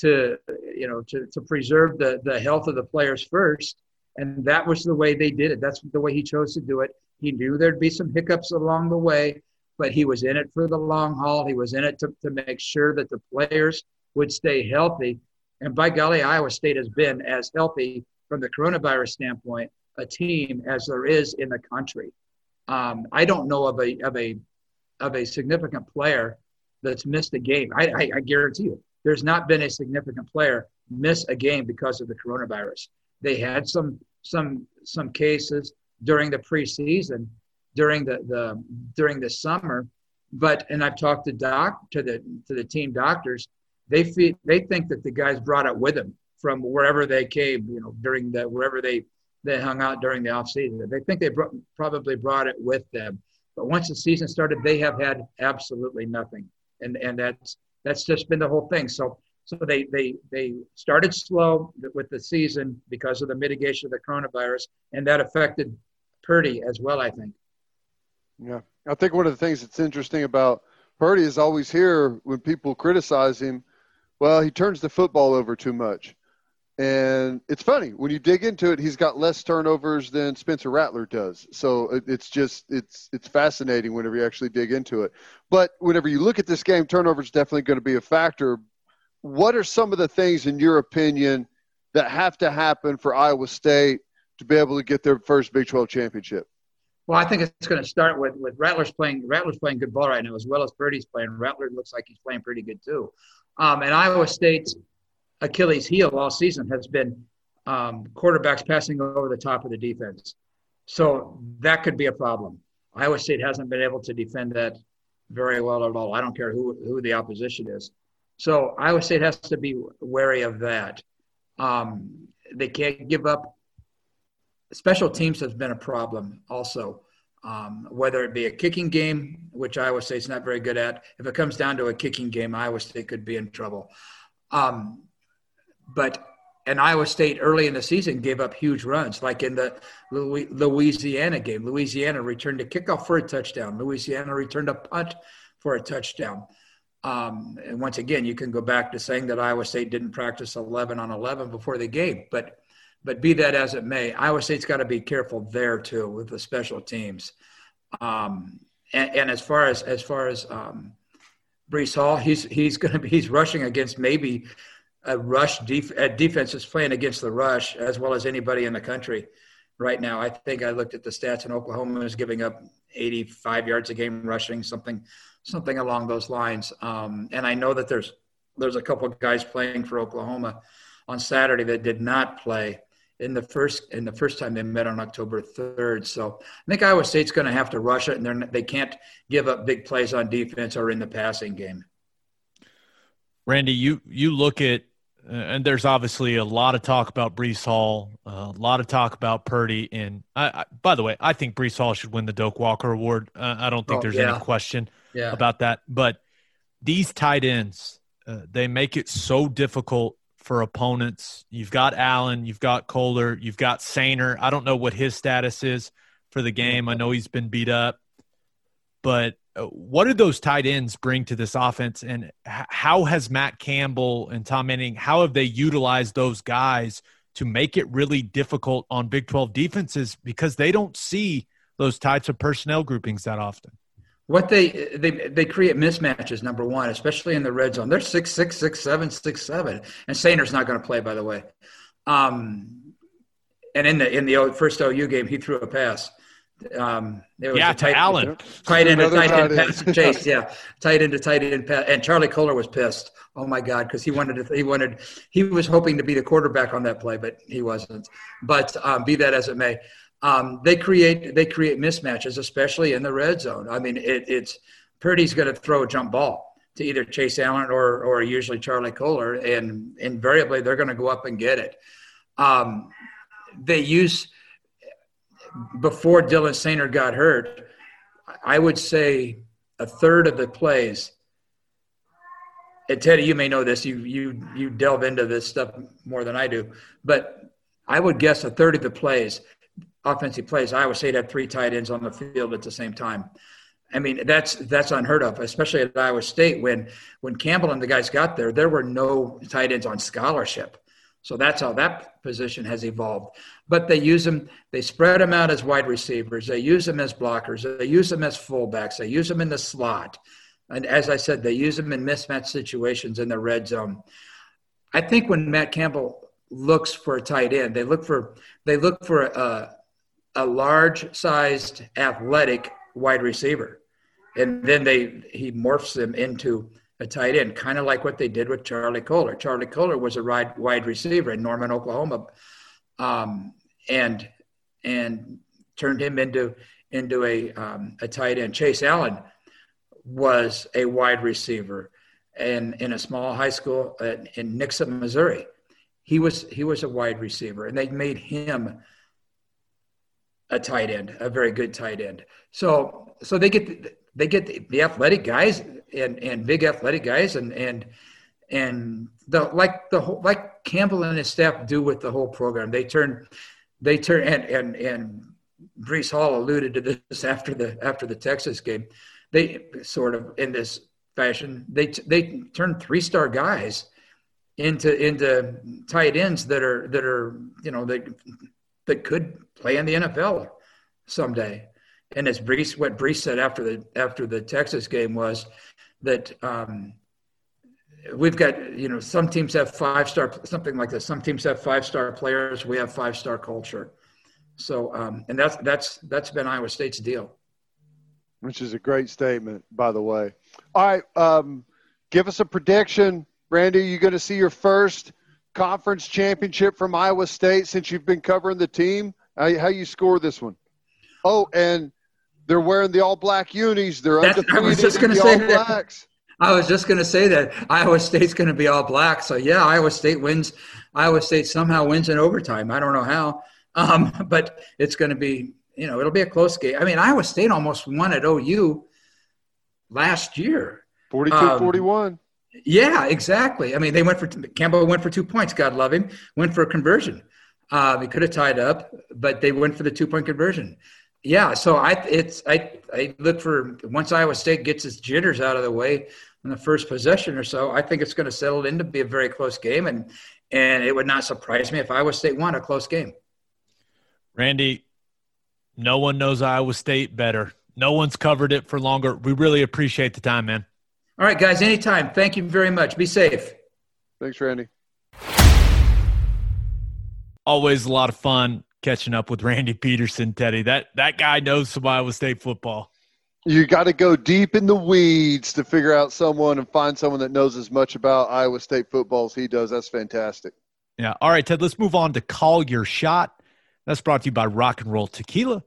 to you know to, to preserve the, the health of the players first. And that was the way they did it. That's the way he chose to do it. He knew there'd be some hiccups along the way, but he was in it for the long haul. He was in it to, to make sure that the players would stay healthy. And by golly, Iowa State has been as healthy from the coronavirus standpoint, a team, as there is in the country. Um, I don't know of a of a of a significant player that's missed a game. I, I, I guarantee you, there's not been a significant player miss a game because of the coronavirus. They had some some some cases during the preseason, during the, the during the summer, but and I've talked to doc to the to the team doctors. They feel, they think that the guys brought it with them from wherever they came, you know, during the wherever they, they hung out during the off season. They think they brought, probably brought it with them. But once the season started, they have had absolutely nothing, and and that's that's just been the whole thing. So. So they, they they started slow with the season because of the mitigation of the coronavirus, and that affected Purdy as well, I think. Yeah. I think one of the things that's interesting about Purdy is always here when people criticize him, well, he turns the football over too much. And it's funny. When you dig into it, he's got less turnovers than Spencer Rattler does. So it, it's just it's it's fascinating whenever you actually dig into it. But whenever you look at this game, turnover is definitely going to be a factor. What are some of the things, in your opinion, that have to happen for Iowa State to be able to get their first Big twelve championship? Well, I think it's going to start with, with Rattler's playing Rattler's playing good ball right now, as well as Purdy's playing. Rattler looks like he's playing pretty good too. Um, and Iowa State's Achilles heel all season has been um, quarterbacks passing over the top of the defense. So that could be a problem. Iowa State hasn't been able to defend that very well at all. I don't care who who the opposition is. So Iowa State has to be wary of that. Um, they can't give up. Special teams has been a problem also, um, whether it be a kicking game, which Iowa State's not very good at. If it comes down to a kicking game, Iowa State could be in trouble. Um, but and Iowa State early in the season gave up huge runs, like in the Louisiana game. Louisiana returned a kickoff for a touchdown. Louisiana returned a punt for a touchdown. Um, and once again, you can go back to saying that Iowa State didn't practice eleven on eleven before the game, but but be that as it may, Iowa State's got to be careful there too with the special teams. Um, And, and as far as as far as um, Breece Hall, he's he's going to be he's rushing against maybe a rush def, a defense that's playing against the rush as well as anybody in the country right now. I think I looked at the stats, and Oklahoma is giving up eighty-five yards a game rushing, something something along those lines. Um, and I know that there's there's a couple of guys playing for Oklahoma on Saturday that did not play in the first in the first time they met on October third. So I think Iowa State's going to have to rush it, and they're, they can't give up big plays on defense or in the passing game. Randy, you, you look at uh, – and there's obviously a lot of talk about Breece Hall, uh, a lot of talk about Purdy. And, I, I, by the way, I think Breece Hall should win the Doak Walker Award. Uh, I don't think oh, there's yeah. any question yeah. about that. But these tight ends, uh, they make it so difficult for opponents. You've got Allen, you've got Kohler, you've got Sainer. I don't know what his status is for the game. I know he's been beat up. But what do those tight ends bring to this offense, and how has Matt Campbell and Tom Manning, how have they utilized those guys to make it really difficult on Big twelve defenses, because they don't see those types of personnel groupings that often? What they they they create mismatches, number one, especially in the red zone. They're six six six seven six seven, and Sainer's not going to play, by the way. Um, and in the in the first O U game, he threw a pass. Um, there was yeah, a tight, to Allen, tight end, tight end pass to Chase. Yeah, tight end to tight end pass. And Charlie Kolar was pissed. Oh my God, because he wanted to, he wanted he was hoping to be the quarterback on that play, but he wasn't. But um, be that as it may. Um, they create they create mismatches, especially in the red zone. I mean, it, it's Purdy's going to throw a jump ball to either Chase Allen or or usually Charlie Kolar, and invariably they're going to go up and get it. Um, they use before Dylan Sainer got hurt, I would say a third of the plays. And Teddy, you may know this. You you you delve into this stuff more than I do, but I would guess a third of the plays. Offensive plays, Iowa State had three tight ends on the field at the same time. I mean, that's that's unheard of, especially at Iowa State. When when Campbell and the guys got there, there were no tight ends on scholarship. So that's how that position has evolved. But they use them, they spread them out as wide receivers. They use them as blockers. They use them as fullbacks. They use them in the slot. And as I said, they use them in mismatch situations in the red zone. I think when Matt Campbell looks for a tight end, they look for they look for a a large-sized, athletic wide receiver, and then they he morphs them into a tight end, kind of like what they did with Charlie Kolar. Charlie Kolar was a wide wide receiver in Norman, Oklahoma, um, and and turned him into into a um, a tight end. Chase Allen was a wide receiver, and in a small high school in, in Nixon, Missouri, he was he was a wide receiver, and they made him a tight end, a very good tight end. So, so they get the, they get the, the athletic guys and, and big athletic guys and and and the like the whole, like Campbell and his staff do with the whole program. They turn they turn and and and Breece Hall alluded to this after the after the Texas game. They sort of in this fashion they they turn three-star guys into into tight ends that are that are you know they that could play in the N F L someday. And as Breece, what Breece said after the after the Texas game was that um, we've got, you know, some teams have five-star, something like this. Some teams have five-star players. We have five-star culture. So, um, and that's that's that's been Iowa State's deal. Which is a great statement, by the way. All right, um, give us a prediction. Randy, you going to see your first conference championship from Iowa State since you've been covering the team? How, how you score this one? Oh, and they're wearing the all-black unis. They're undefeated. I was just going to say that. I was just going to say that Iowa State's going to be all black. So yeah, Iowa State wins. Iowa State somehow wins in overtime. I don't know how, um, but it's going to be you know it'll be a close game. I mean, Iowa State almost won at O U last year, forty-two forty-one. Um, Yeah, exactly. I mean, they went for Campbell went for two points. God love him. Went for a conversion. Uh, they could have tied up, but they went for the two-point conversion. Yeah, so I it's I I look for once Iowa State gets its jitters out of the way in the first possession or so, I think it's going to settle in to be a very close game, and and it would not surprise me if Iowa State won a close game. Randy, no one knows Iowa State better No one's covered it for longer. We really appreciate the time, man. All right, guys, anytime. Thank you very much. Be safe. Thanks, Randy. Always a lot of fun catching up with Randy Peterson, Teddy. That that guy knows some Iowa State football. You got to go deep in the weeds to figure out someone and find someone that knows as much about Iowa State football as he does. That's fantastic. Yeah. All right, Ted, let's move on to Call Your Shot. That's brought to you by Rock and Roll Tequila.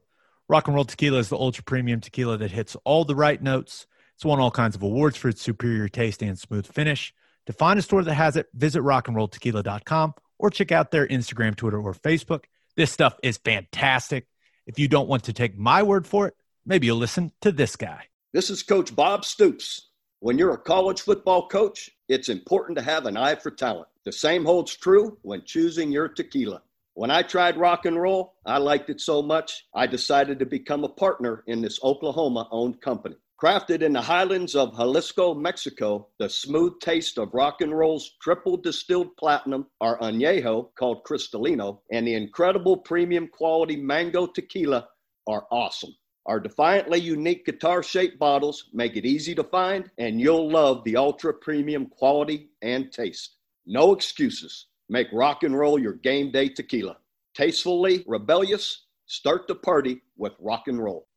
Rock and Roll Tequila is the ultra-premium tequila that hits all the right notes. It's won all kinds of awards for its superior taste and smooth finish. To find a store that has it, visit rock and roll tequila dot com or check out their Instagram, Twitter, or Facebook. This stuff is fantastic. If you don't want to take my word for it, maybe you'll listen to this guy. This is Coach Bob Stoops. When you're a college football coach, it's important to have an eye for talent. The same holds true when choosing your tequila. When I tried Rock and Roll, I liked it so much, I decided to become a partner in this Oklahoma-owned company. Crafted in the highlands of Jalisco, Mexico, the smooth taste of Rock and Roll's triple distilled platinum, or añejo, called Cristalino, and the incredible premium quality mango tequila are awesome. Our defiantly unique guitar-shaped bottles make it easy to find, and you'll love the ultra-premium quality and taste. No excuses. Make Rock and Roll your game day tequila. Tastefully rebellious, start the party with Rock and Roll.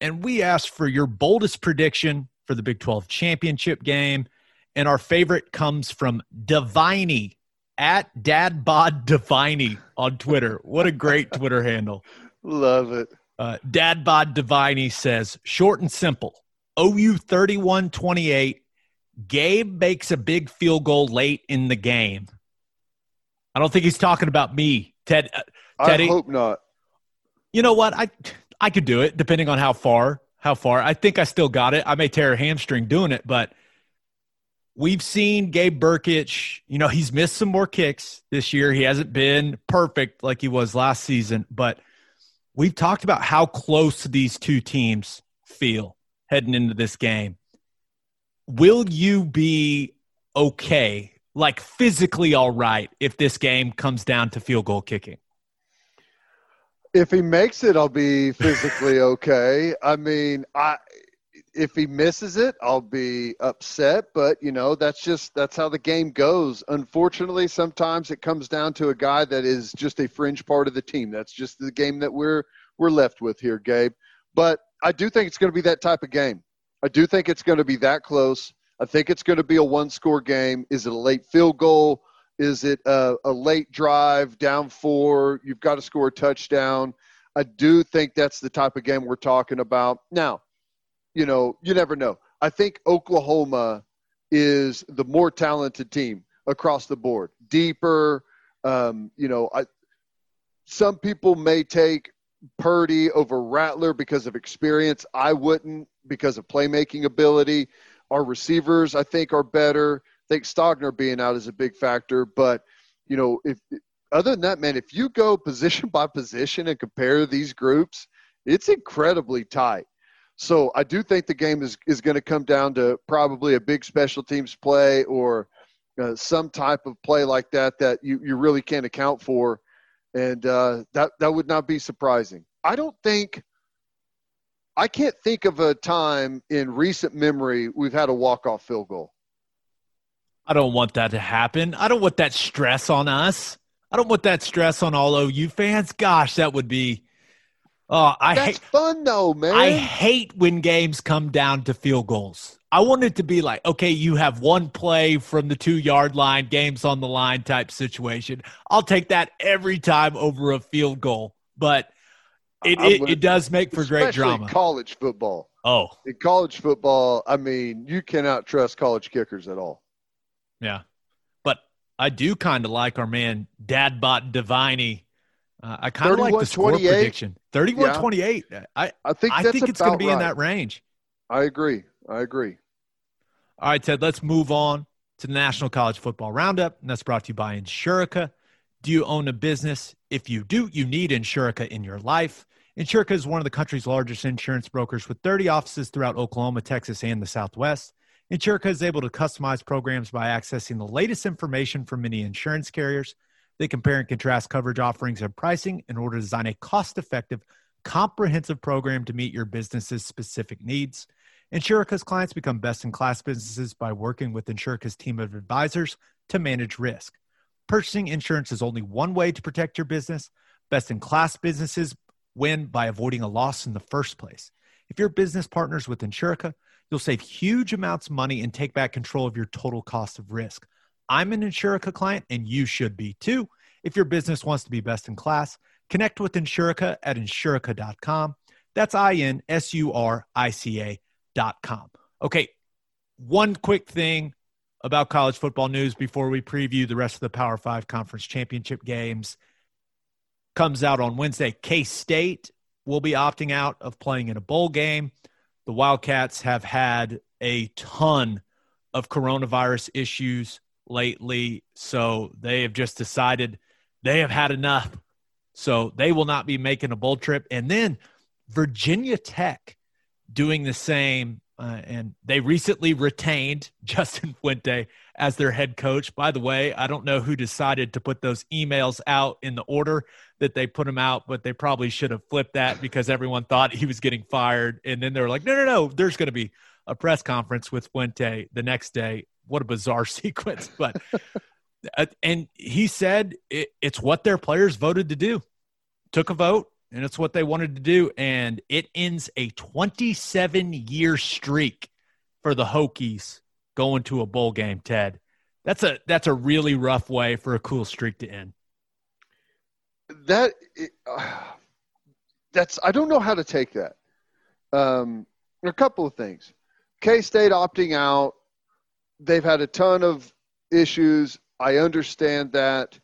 And we asked for your boldest prediction for the Big twelve championship game. And our favorite comes from Deviney, at DadBod Deviney on Twitter. What a great Twitter handle. Love it. Uh, DadBod Deviney says, short and simple, O U thirty-one twenty-eight, Gabe makes a big field goal late in the game. I don't think he's talking about me, Ted. Uh, Teddy. I hope not. You know what? I I could do it, depending on how far. How far? I think I still got it. I may tear a hamstring doing it, but we've seen Gabe Burkich. You know, he's missed some more kicks this year. He hasn't been perfect like he was last season, but we've talked about how close these two teams feel heading into this game. Will you be okay, like physically all right, if this game comes down to field goal kicking? If he makes it, I'll be physically okay. I mean, I if he misses it, I'll be upset. But, you know, that's just that's how the game goes. Unfortunately, sometimes it comes down to a guy that is just a fringe part of the team. That's just the game that we're we're left with here, Gabe. But I do think it's going to be that type of game. I do think it's going to be that close. I think it's going to be a one-score game. Is it a late field goal? Is it a, a late drive, down four? You've got to score a touchdown. I do think that's the type of game we're talking about. Now, you know, you never know. I think Oklahoma is the more talented team across the board. Deeper, um, you know, I, some people may take Purdy over Rattler because of experience. I wouldn't because of playmaking ability. Our receivers, I think, are better. I think Stogner being out is a big factor. But, you know, if other than that, man, if you go position by position and compare these groups, it's incredibly tight. So I do think the game is, is going to come down to probably a big special teams play or uh, some type of play like that that you, you really can't account for. And uh, that, that would not be surprising. I don't think – I can't think of a time in recent memory we've had a walk-off field goal. I don't want that to happen. I don't want that stress on us. I don't want that stress on all O U fans. Gosh, that would be uh, – I That's hate, fun, though, man. I hate when games come down to field goals. I want it to be like, okay, you have one play from the two-yard line, game's on the line type situation. I'll take that every time over a field goal, but – It, it it does make for great drama. Especially college football. Oh. In college football, I mean, you cannot trust college kickers at all. Yeah. But I do kind of like our man, DadBot Deviney. Uh, I kind of like the score prediction. thirty-one twenty-eight. Yeah. I, I think, I think it's going to be right in that range. I agree. I agree. All right, Ted, let's move on to the National College Football Roundup, and that's brought to you by Insurica. Do you own a business? If you do, you need Insurica in your life. Insurica is one of the country's largest insurance brokers with thirty offices throughout Oklahoma, Texas, and the Southwest. Insurica is able to customize programs by accessing the latest information from many insurance carriers. They compare and contrast coverage offerings and pricing in order to design a cost-effective, comprehensive program to meet your business's specific needs. Insurica's clients become best-in-class businesses by working with Insurica's team of advisors to manage risk. Purchasing insurance is only one way to protect your business. Best-in-class businesses win by avoiding a loss in the first place. If your business partners with Insurica, you'll save huge amounts of money and take back control of your total cost of risk. I'm an Insurica client, and you should be too. If your business wants to be best-in-class, connect with Insurica at insurica dot com. That's I N S U R I C A dot com. Okay, one quick thing about college football news before we preview the rest of the Power Five Conference Championship games. Comes out on Wednesday. K-State will be opting out of playing in a bowl game. The Wildcats have had a ton of coronavirus issues lately, so they have just decided they have had enough. So they will not be making a bowl trip. And then Virginia Tech doing the same, uh, and they recently retained Justin Fuente as their head coach. By the way, I don't know who decided to put those emails out in the order that they put them out, but they probably should have flipped that because everyone thought he was getting fired. And then they were like, no, no, no, there's going to be a press conference with Fuente the next day. What a bizarre sequence. But and he said it, it's what their players voted to do. Took a vote, and it's what they wanted to do. And it ends a twenty-seven-year streak for the Hokies going to a bowl game, Ted. That's a that's a really rough way for a cool streak to end. That uh, that's I don't know how to take that. Um, a couple of things. K-State opting out. They've had a ton of issues. I understand that.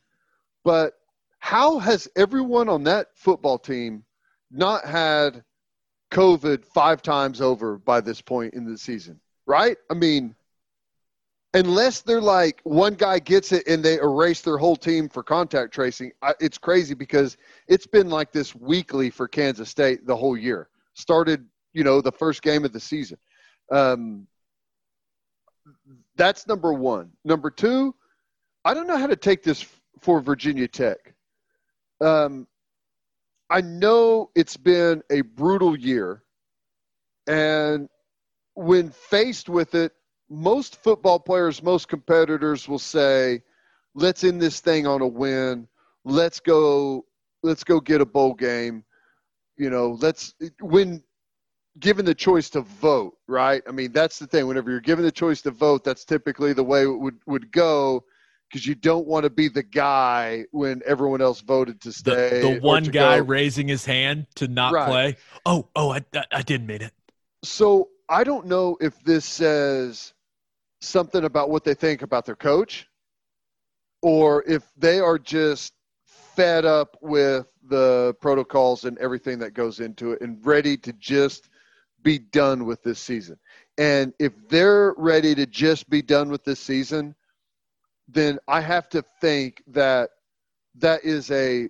But how has everyone on that football team not had COVID five times over by this point in the season, right? I mean, unless they're like one guy gets it and they erase their whole team for contact tracing, I, it's crazy because it's been like this weekly for Kansas State the whole year. Started, you know, the first game of the season. Um That's number one. Number two, I don't know how to take this f- for Virginia Tech. Um, I know it's been a brutal year, and when faced with it, most football players, most competitors will say, let's end this thing on a win. Let's go, let's go get a bowl game. You know, let's win. Given the choice to vote, right? I mean, that's the thing. Whenever you're given the choice to vote, that's typically the way it would, would go because you don't want to be the guy when everyone else voted to stay. The, the one guy go. raising his hand to not right. play. Oh, oh, I, I didn't mean it. So I don't know if this says something about what they think about their coach or if they are just fed up with the protocols and everything that goes into it and ready to just – be done with this season. And if they're ready to just be done with this season, then I have to think that that is a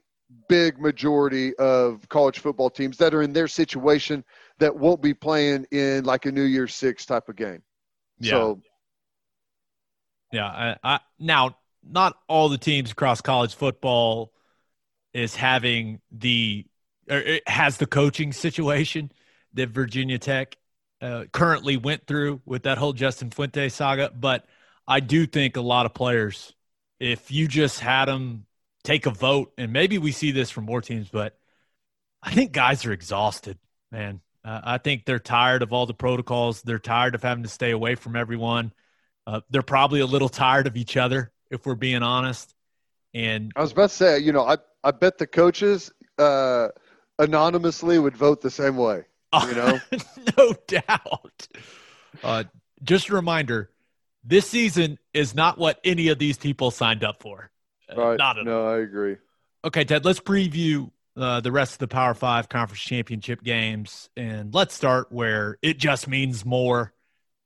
big majority of college football teams that are in their situation that won't be playing in like a New Year's Six type of game. Yeah. So, yeah. I, I, now, not all the teams across college football is having the, or it has the coaching situation that Virginia Tech uh, currently went through with that whole Justin Fuente saga. But I do think a lot of players, if you just had them take a vote, and maybe we see this from more teams, but I think guys are exhausted, man. Uh, I think they're tired of all the protocols. They're tired of having to stay away from everyone. Uh, they're probably a little tired of each other, if we're being honest. And I was about to say, you know, I, I bet the coaches uh, anonymously would vote the same way. You know? No doubt. Uh, just a reminder, this season is not what any of these people signed up for. Right. Not at no, all. I agree. Okay, Ted, let's preview uh, the rest of the Power Five Conference Championship games, and let's start where it just means more.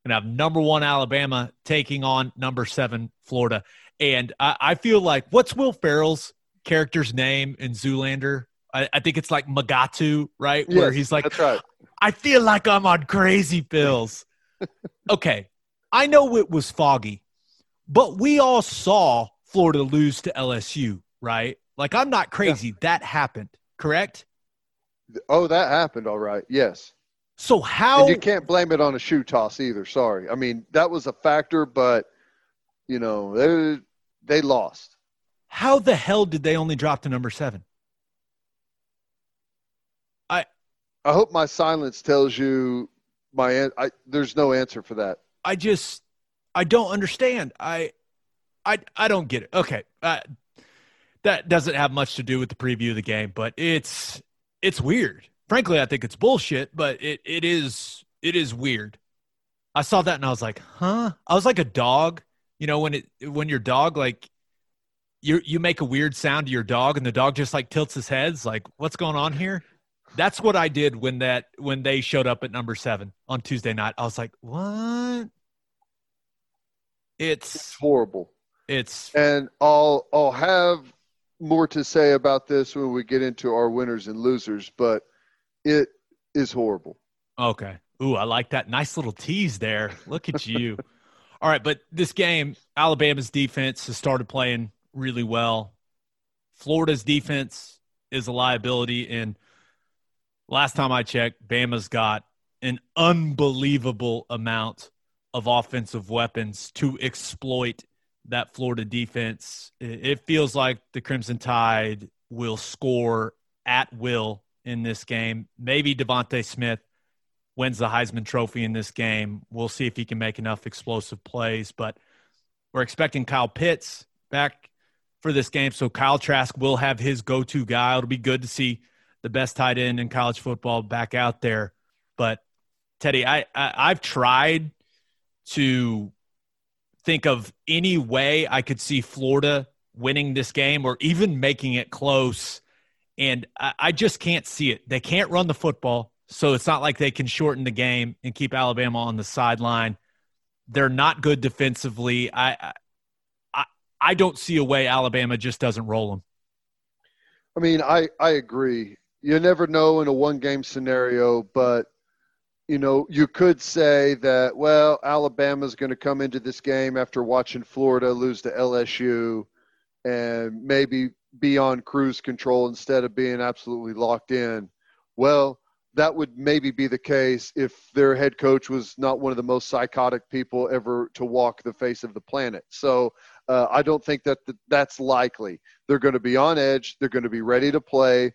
And have number one Alabama taking on number seven Florida. And I, I feel like, what's Will Ferrell's character's name in Zoolander? I, I think it's like Magatu, right? Yes, where he's like, that's right. I feel like I'm on crazy pills. Okay, I know it was foggy, but we all saw Florida lose to L S U, right? Like, I'm not crazy. Yeah. That happened, correct? Oh, that happened. All right. Yes. So how and you can't blame it on a shoe toss either. Sorry. I mean, that was a factor, but you know, they, they lost. How the hell did they only drop to number seven? I, I hope my silence tells you my, I, there's no answer for that. I just, I don't understand. I, I, I don't get it. Okay. Uh, that doesn't have much to do with the preview of the game, but it's, it's weird. Frankly, I think it's bullshit, but it, it is, it is weird. I saw that and I was like, huh? I was like a dog, you know, when it, when your dog, like you, you make a weird sound to your dog and the dog just like tilts his heads. Like, what's going on here? That's what I did when that, when they showed up at number seven on Tuesday night. I was like, what? It's, it's horrible. It's, and I'll, I'll have more to say about this when we get into our winners and losers, but it is horrible. Okay. Ooh, I like that. Nice little tease there. Look at you. All right, but this game, Alabama's defense has started playing really well. Florida's defense is a liability, and last time I checked, Bama's got an unbelievable amount of offensive weapons to exploit that Florida defense. It feels like the Crimson Tide will score at will in this game. Maybe Devontae Smith wins the Heisman Trophy in this game. We'll see if he can make enough explosive plays, but we're expecting Kyle Pitts back for this game. So Kyle Trask will have his go-to guy. It'll be good to see the best tight end in college football back out there. But Teddy, I, I I've tried to think of any way I could see Florida winning this game or even making it close. And I, I just can't see it. They can't run the football. So it's not like they can shorten the game and keep Alabama on the sideline. They're not good defensively. I, I, I don't see a way Alabama just doesn't roll them. I mean, I, I agree. You never know in a one game scenario, but you know, you could say that, well, Alabama's going to come into this game after watching Florida lose to L S U and maybe be on cruise control instead of being absolutely locked in. Well, that would maybe be the case if their head coach was not one of the most psychotic people ever to walk the face of the planet. So uh, I don't think that th- that's likely. They're going to be on edge. They're going to be ready to play.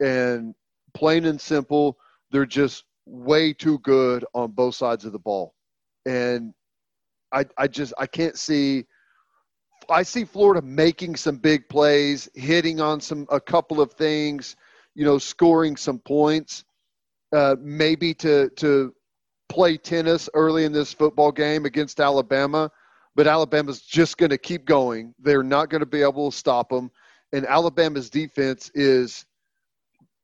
And plain and simple, they're just way too good on both sides of the ball. And I I just, I can't see, I see Florida making some big plays, hitting on some, a couple of things, you know, scoring some points, uh, maybe to, to play tennis early in this football game against Alabama, but Alabama's just going to keep going. They're not going to be able to stop them. And Alabama's defense is,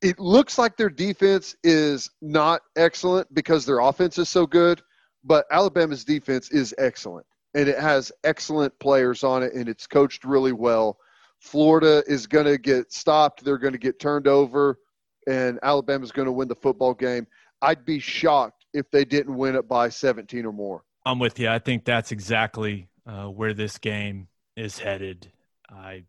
it looks like their defense is not excellent because their offense is so good, but Alabama's defense is excellent, and it has excellent players on it, and it's coached really well. Florida is going to get stopped. They're going to get turned over, and Alabama's going to win the football game. I'd be shocked if they didn't win it by seventeen or more. I'm with you. I think that's exactly uh, where this game is headed. I,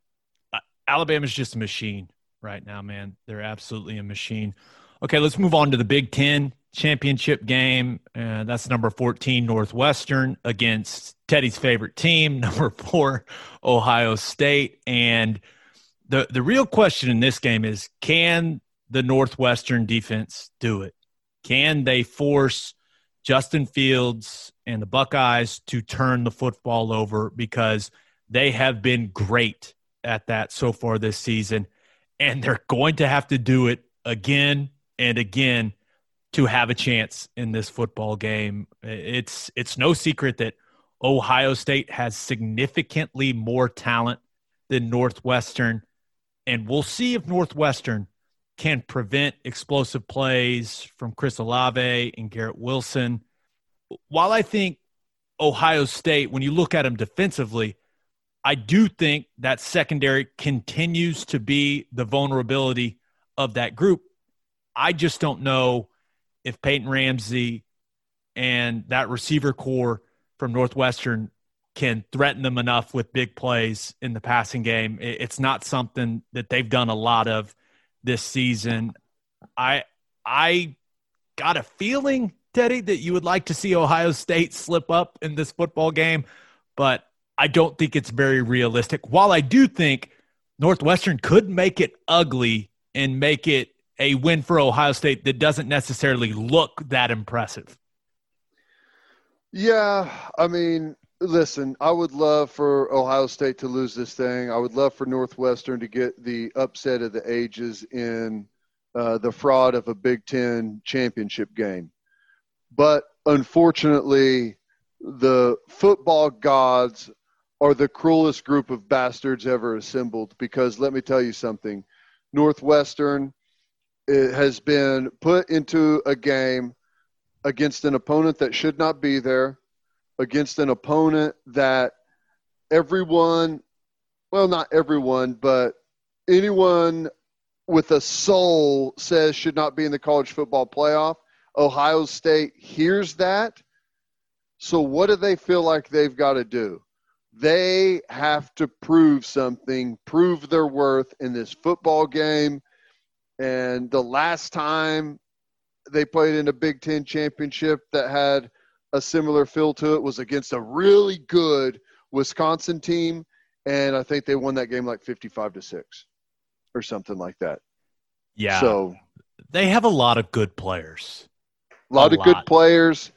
I Alabama's just a machine right now, man. They're absolutely a machine. Okay, let's move on to the Big Ten championship game. Uh, that's number fourteen, Northwestern, against Teddy's favorite team, number four, Ohio State. And the, the real question in this game is, can the Northwestern defense do it? Can they force Justin Fields and the Buckeyes to turn the football over? Because they have been great at that so far this season. And they're going to have to do it again and again to have a chance in this football game. It's it's no secret that Ohio State has significantly more talent than Northwestern. And we'll see if Northwestern can prevent explosive plays from Chris Olave and Garrett Wilson. While I think Ohio State, when you look at them defensively, I do think that secondary continues to be the vulnerability of that group. I just don't know if Peyton Ramsey and that receiver core from Northwestern can threaten them enough with big plays in the passing game. It's not something that they've done a lot of this season. I I got a feeling, Teddy, that you would like to see Ohio State slip up in this football game, but I don't think it's very realistic. While I do think Northwestern could make it ugly and make it a win for Ohio State that doesn't necessarily look that impressive. Yeah, I mean, listen, I would love for Ohio State to lose this thing. I would love for Northwestern to get the upset of the ages in uh, the fraud of a Big Ten championship game. But unfortunately, the football gods are the cruelest group of bastards ever assembled, because let me tell you something, Northwestern has been put into a game against an opponent that should not be there, against an opponent that everyone, well, not everyone, but anyone with a soul says should not be in the college football playoff. Ohio State hears that. So what do they feel like they've got to do? They have to prove something, prove their worth in this football game. And the last time they played in a Big Ten championship that had a similar feel to it was against a really good Wisconsin team. And I think they won that game like fifty-five to six or something like that. Yeah. So they have a lot of good players. A lot a of lot. good players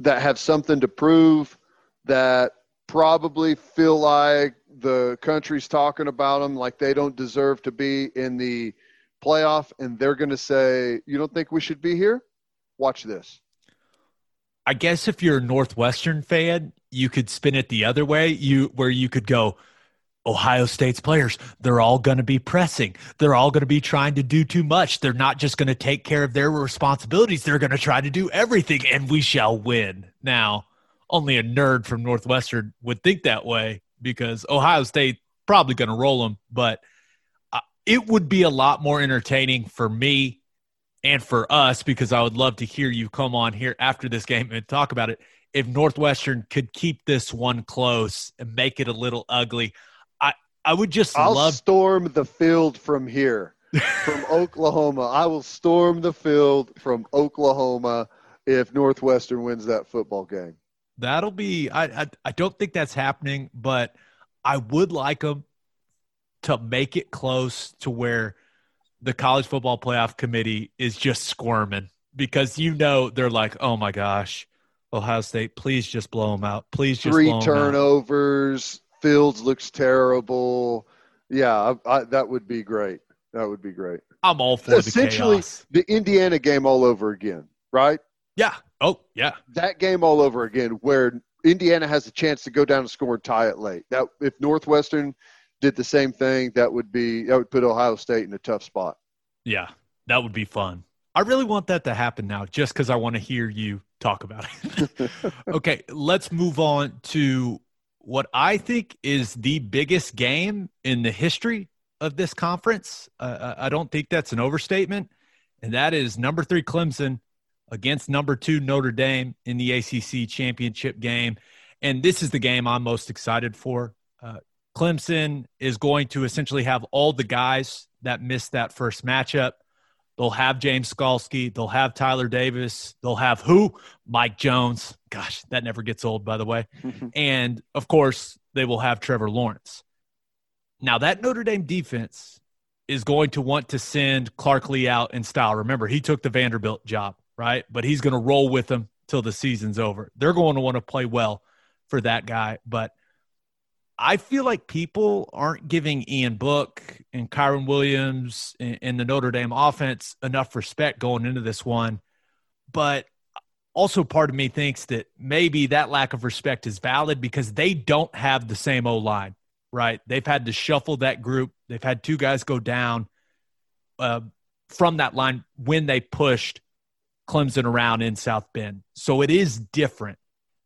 that have something to prove, that probably feel like the country's talking about them, like they don't deserve to be in the playoff, and they're going to say, you don't think we should be here? Watch this. I guess if you're a Northwestern fan, you could spin it the other way, you where you could go, Ohio State's players, they're all going to be pressing. They're all going to be trying to do too much. They're not just going to take care of their responsibilities. They're going to try to do everything, and we shall win. Now, only a nerd from Northwestern would think that way, because Ohio State probably going to roll them, but uh, it would be a lot more entertaining for me and for us, because I would love to hear you come on here after this game and talk about it. If Northwestern could keep this one close and make it a little ugly, I, I would just I'll love – I'll storm the field from here, from Oklahoma. I will storm the field from Oklahoma if Northwestern wins that football game. That'll be – I I don't think that's happening, but I would like them to make it close to where the college football playoff committee is just squirming, because you know they're like, oh, my gosh, Ohio State, please just blow them out. Please just Three blow them turnovers, out. Fields looks terrible. Yeah, I, I, that would be great. That would be great. I'm all for Essentially, the chaos. The Indiana game all over again, right? Yeah. Oh, yeah. That game all over again, where Indiana has a chance to go down and score and tie it late. That if Northwestern did the same thing, that would be that would put Ohio State in a tough spot. Yeah, that would be fun. I really want that to happen now, just because I want to hear you talk about it. Okay, let's move on to what I think is the biggest game in the history of this conference. Uh, I don't think that's an overstatement, and that is number three Clemson against number two Notre Dame in the A C C championship game. And this is the game I'm most excited for. Uh, Clemson is going to essentially have all the guys that missed that first matchup. They'll have James Skalski. They'll have Tyler Davis. They'll have who? Mike Jones. Gosh, that never gets old, by the way. And, of course, they will have Trevor Lawrence. Now, that Notre Dame defense is going to want to send Clark Lee out in style. Remember, he took the Vanderbilt job, right? But he's going to roll with them till the season's over. They're going to want to play well for that guy. But I feel like people aren't giving Ian Book and Kyron Williams and, and the Notre Dame offense enough respect going into this one. But also part of me thinks that maybe that lack of respect is valid because they don't have the same O-line, right? They've had to shuffle that group. They've had two guys go down uh, from that line when they pushed Clemson around in South Bend. So it is different.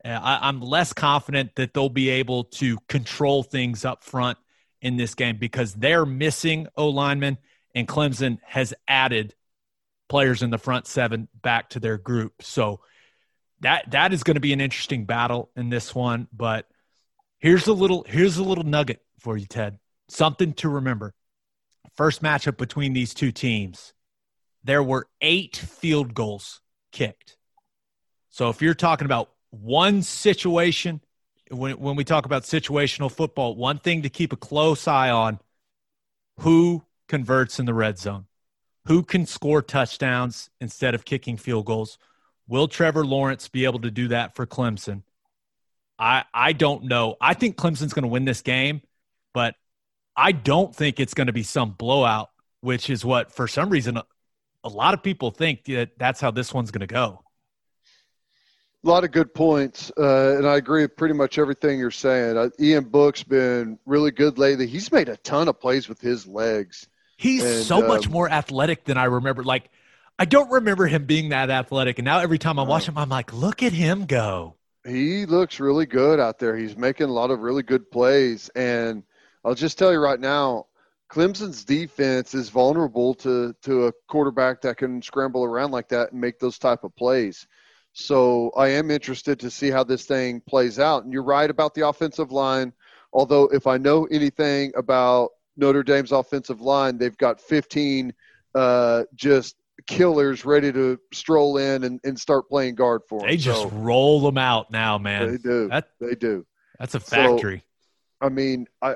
Uh, I, I'm less confident that they'll be able to control things up front in this game because they're missing O-linemen, and Clemson has added players in the front seven back to their group. So that that is going to be an interesting battle in this one. But here's a little here's a little nugget for you, Ted. Something to remember. First matchup between these two teams there were eight field goals kicked. So if you're talking about one situation, when, when we talk about situational football, one thing to keep a close eye on, who converts in the red zone? Who can score touchdowns instead of kicking field goals? Will Trevor Lawrence be able to do that for Clemson? I, I don't know. I think Clemson's going to win this game, but I don't think it's going to be some blowout, which is what, for some reason, a lot of people think that that's how this one's going to go. A lot of good points, uh, and I agree with pretty much everything you're saying. Uh, Ian Book's been really good lately. He's made a ton of plays with his legs. He's and, so um, much more athletic than I remember. Like, I don't remember him being that athletic, and now every time I watch him, I'm like, look at him go. He looks really good out there. He's making a lot of really good plays, and I'll just tell you right now, Clemson's defense is vulnerable to, to a quarterback that can scramble around like that and make those type of plays. So I am interested to see how this thing plays out. And you're right about the offensive line, although if I know anything about Notre Dame's offensive line, they've got fifteen uh, just killers ready to stroll in and, and start playing guard for them. They just so, roll them out now, man. They do. That, they do. That's a factory. So, I mean, I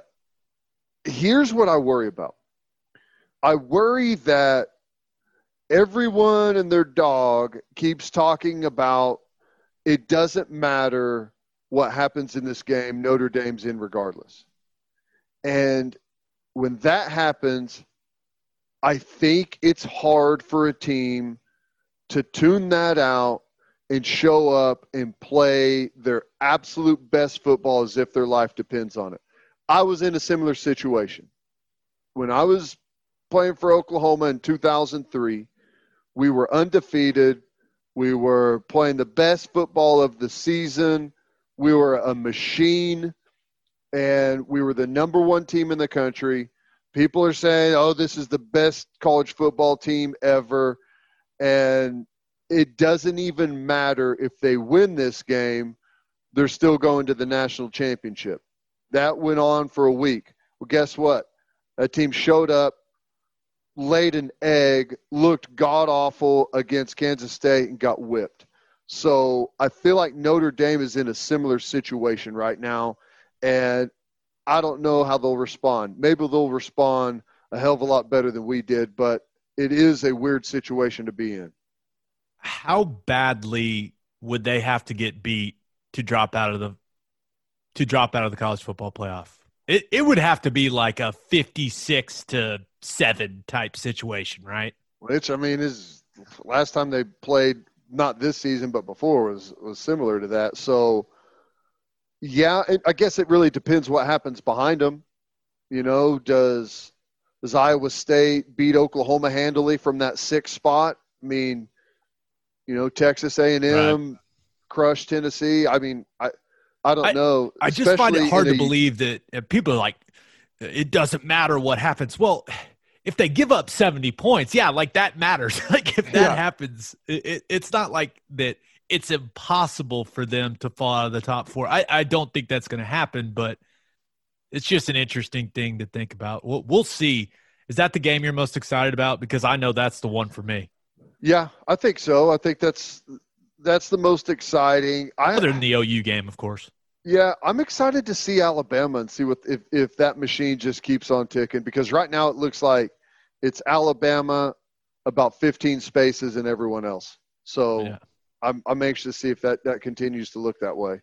here's what I worry about. I worry that everyone and their dog keeps talking about it doesn't matter what happens in this game, Notre Dame's in regardless. And when that happens, I think it's hard for a team to tune that out and show up and play their absolute best football as if their life depends on it. I was in a similar situation. When I was playing for Oklahoma in two thousand three, we were undefeated. We were playing the best football of the season. We were a machine, and we were the number one team in the country. People are saying, oh, this is the best college football team ever, and it doesn't even matter if they win this game. They're still going to the national championship. That went on for a week. Well, guess what? A team showed up, laid an egg, looked god-awful against Kansas State, and got whipped. So I feel like Notre Dame is in a similar situation right now, and I don't know how they'll respond. Maybe they'll respond a hell of a lot better than we did, but it is a weird situation to be in. How badly would they have to get beat to drop out of the to drop out of the college football playoff? It it would have to be like a fifty-six to seven type situation, right? Which, I mean, is last time they played, not this season, but before, was, was similar to that. So, yeah, it, I guess it really depends what happens behind them. You know, does, does Iowa State beat Oklahoma handily from that sixth spot? I mean, you know, Texas A and M right. crushed Tennessee. I mean, I, I don't I, know. I just find it hard to a, believe that people are like, it doesn't matter what happens. Well, if they give up seventy points, yeah, like that matters. Like if that yeah. happens, it, it's not like that it's impossible for them to fall out of the top four. I, I don't think that's going to happen, but it's just an interesting thing to think about. We'll, we'll see. Is that the game you're most excited about? Because I know that's the one for me. Yeah, I think so. I think that's that's the most exciting. I, Other than the O U game, of course. Yeah, I'm excited to see Alabama and see what if, if that machine just keeps on ticking, because right now it looks like it's Alabama, about fifteen spaces, and everyone else. So yeah. I'm I'm anxious to see if that, that continues to look that way.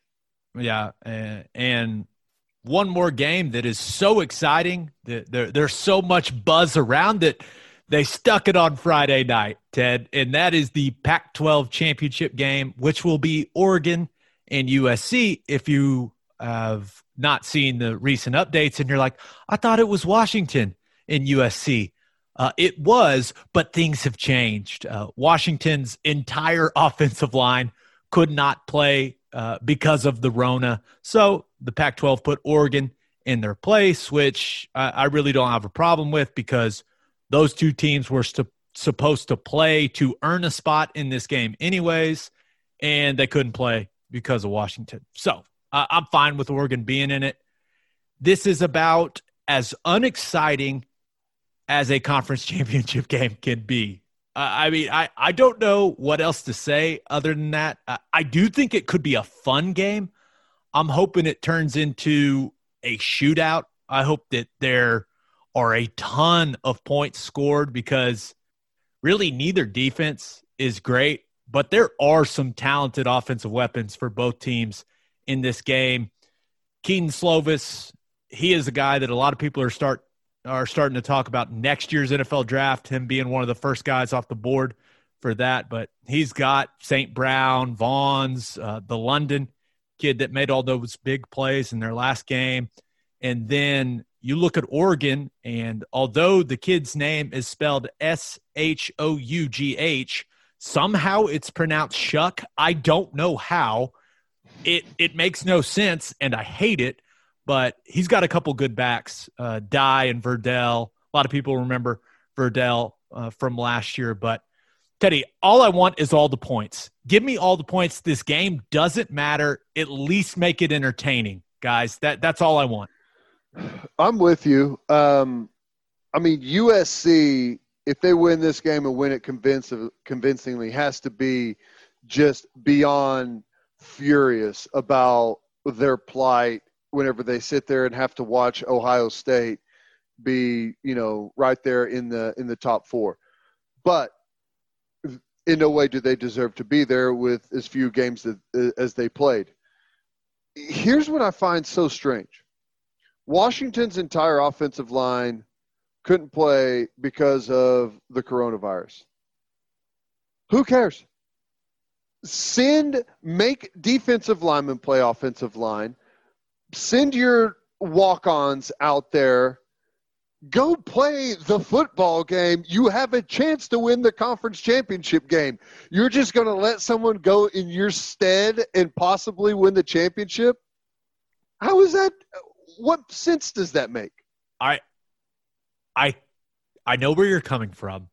Yeah, and, and one more game that is so exciting. There, there's so much buzz around it. They stuck it on Friday night, Ted, and that is the Pac twelve championship game, which will be Oregon and U S C. If you have not seen the recent updates and you're like, I thought it was Washington and U S C. Uh, it was, but things have changed. Uh, Washington's entire offensive line could not play uh, because of the Rona. So the Pac twelve put Oregon in their place, which I, I really don't have a problem with, because those two teams were st- supposed to play to earn a spot in this game anyways, and they couldn't play because of Washington. So uh, I'm fine with Oregon being in it. This is about as unexciting as a conference championship game can be. Uh, I mean, I, I don't know what else to say other than that. Uh, I do think it could be a fun game. I'm hoping it turns into a shootout. I hope that there are a ton of points scored because really neither defense is great, but there are some talented offensive weapons for both teams in this game. Keaton Slovis, he is a guy that a lot of people are start are starting to talk about next year's N F L draft, him being one of the first guys off the board for that. But he's got Saint Brown, Vaughn's, uh, the London kid that made all those big plays in their last game. And then you look at Oregon, and although the kid's name is spelled S H O U G H, somehow it's pronounced Shuck. I don't know how. It it makes no sense, and I hate it, but he's got a couple good backs, uh, Dye and Verdell. A lot of people remember Verdell uh, from last year, but Teddy, all I want is all the points. Give me all the points. This game doesn't matter. At least make it entertaining, guys. That That's all I want. I'm with you. Um, I mean, U S C, if they win this game and win it convinc- convincingly, has to be just beyond furious about their plight whenever they sit there and have to watch Ohio State be, you know, right there in the in the top four. But in no way do they deserve to be there with as few games that, as they played. Here's what I find so strange. Washington's entire offensive line couldn't play because of the coronavirus. Who cares? Send, make defensive linemen play offensive line. Send your walk-ons out there. Go play the football game. You have a chance to win the conference championship game. You're just going to let someone go in your stead and possibly win the championship? How is that? What sense does that make? I, I, I know where you're coming from,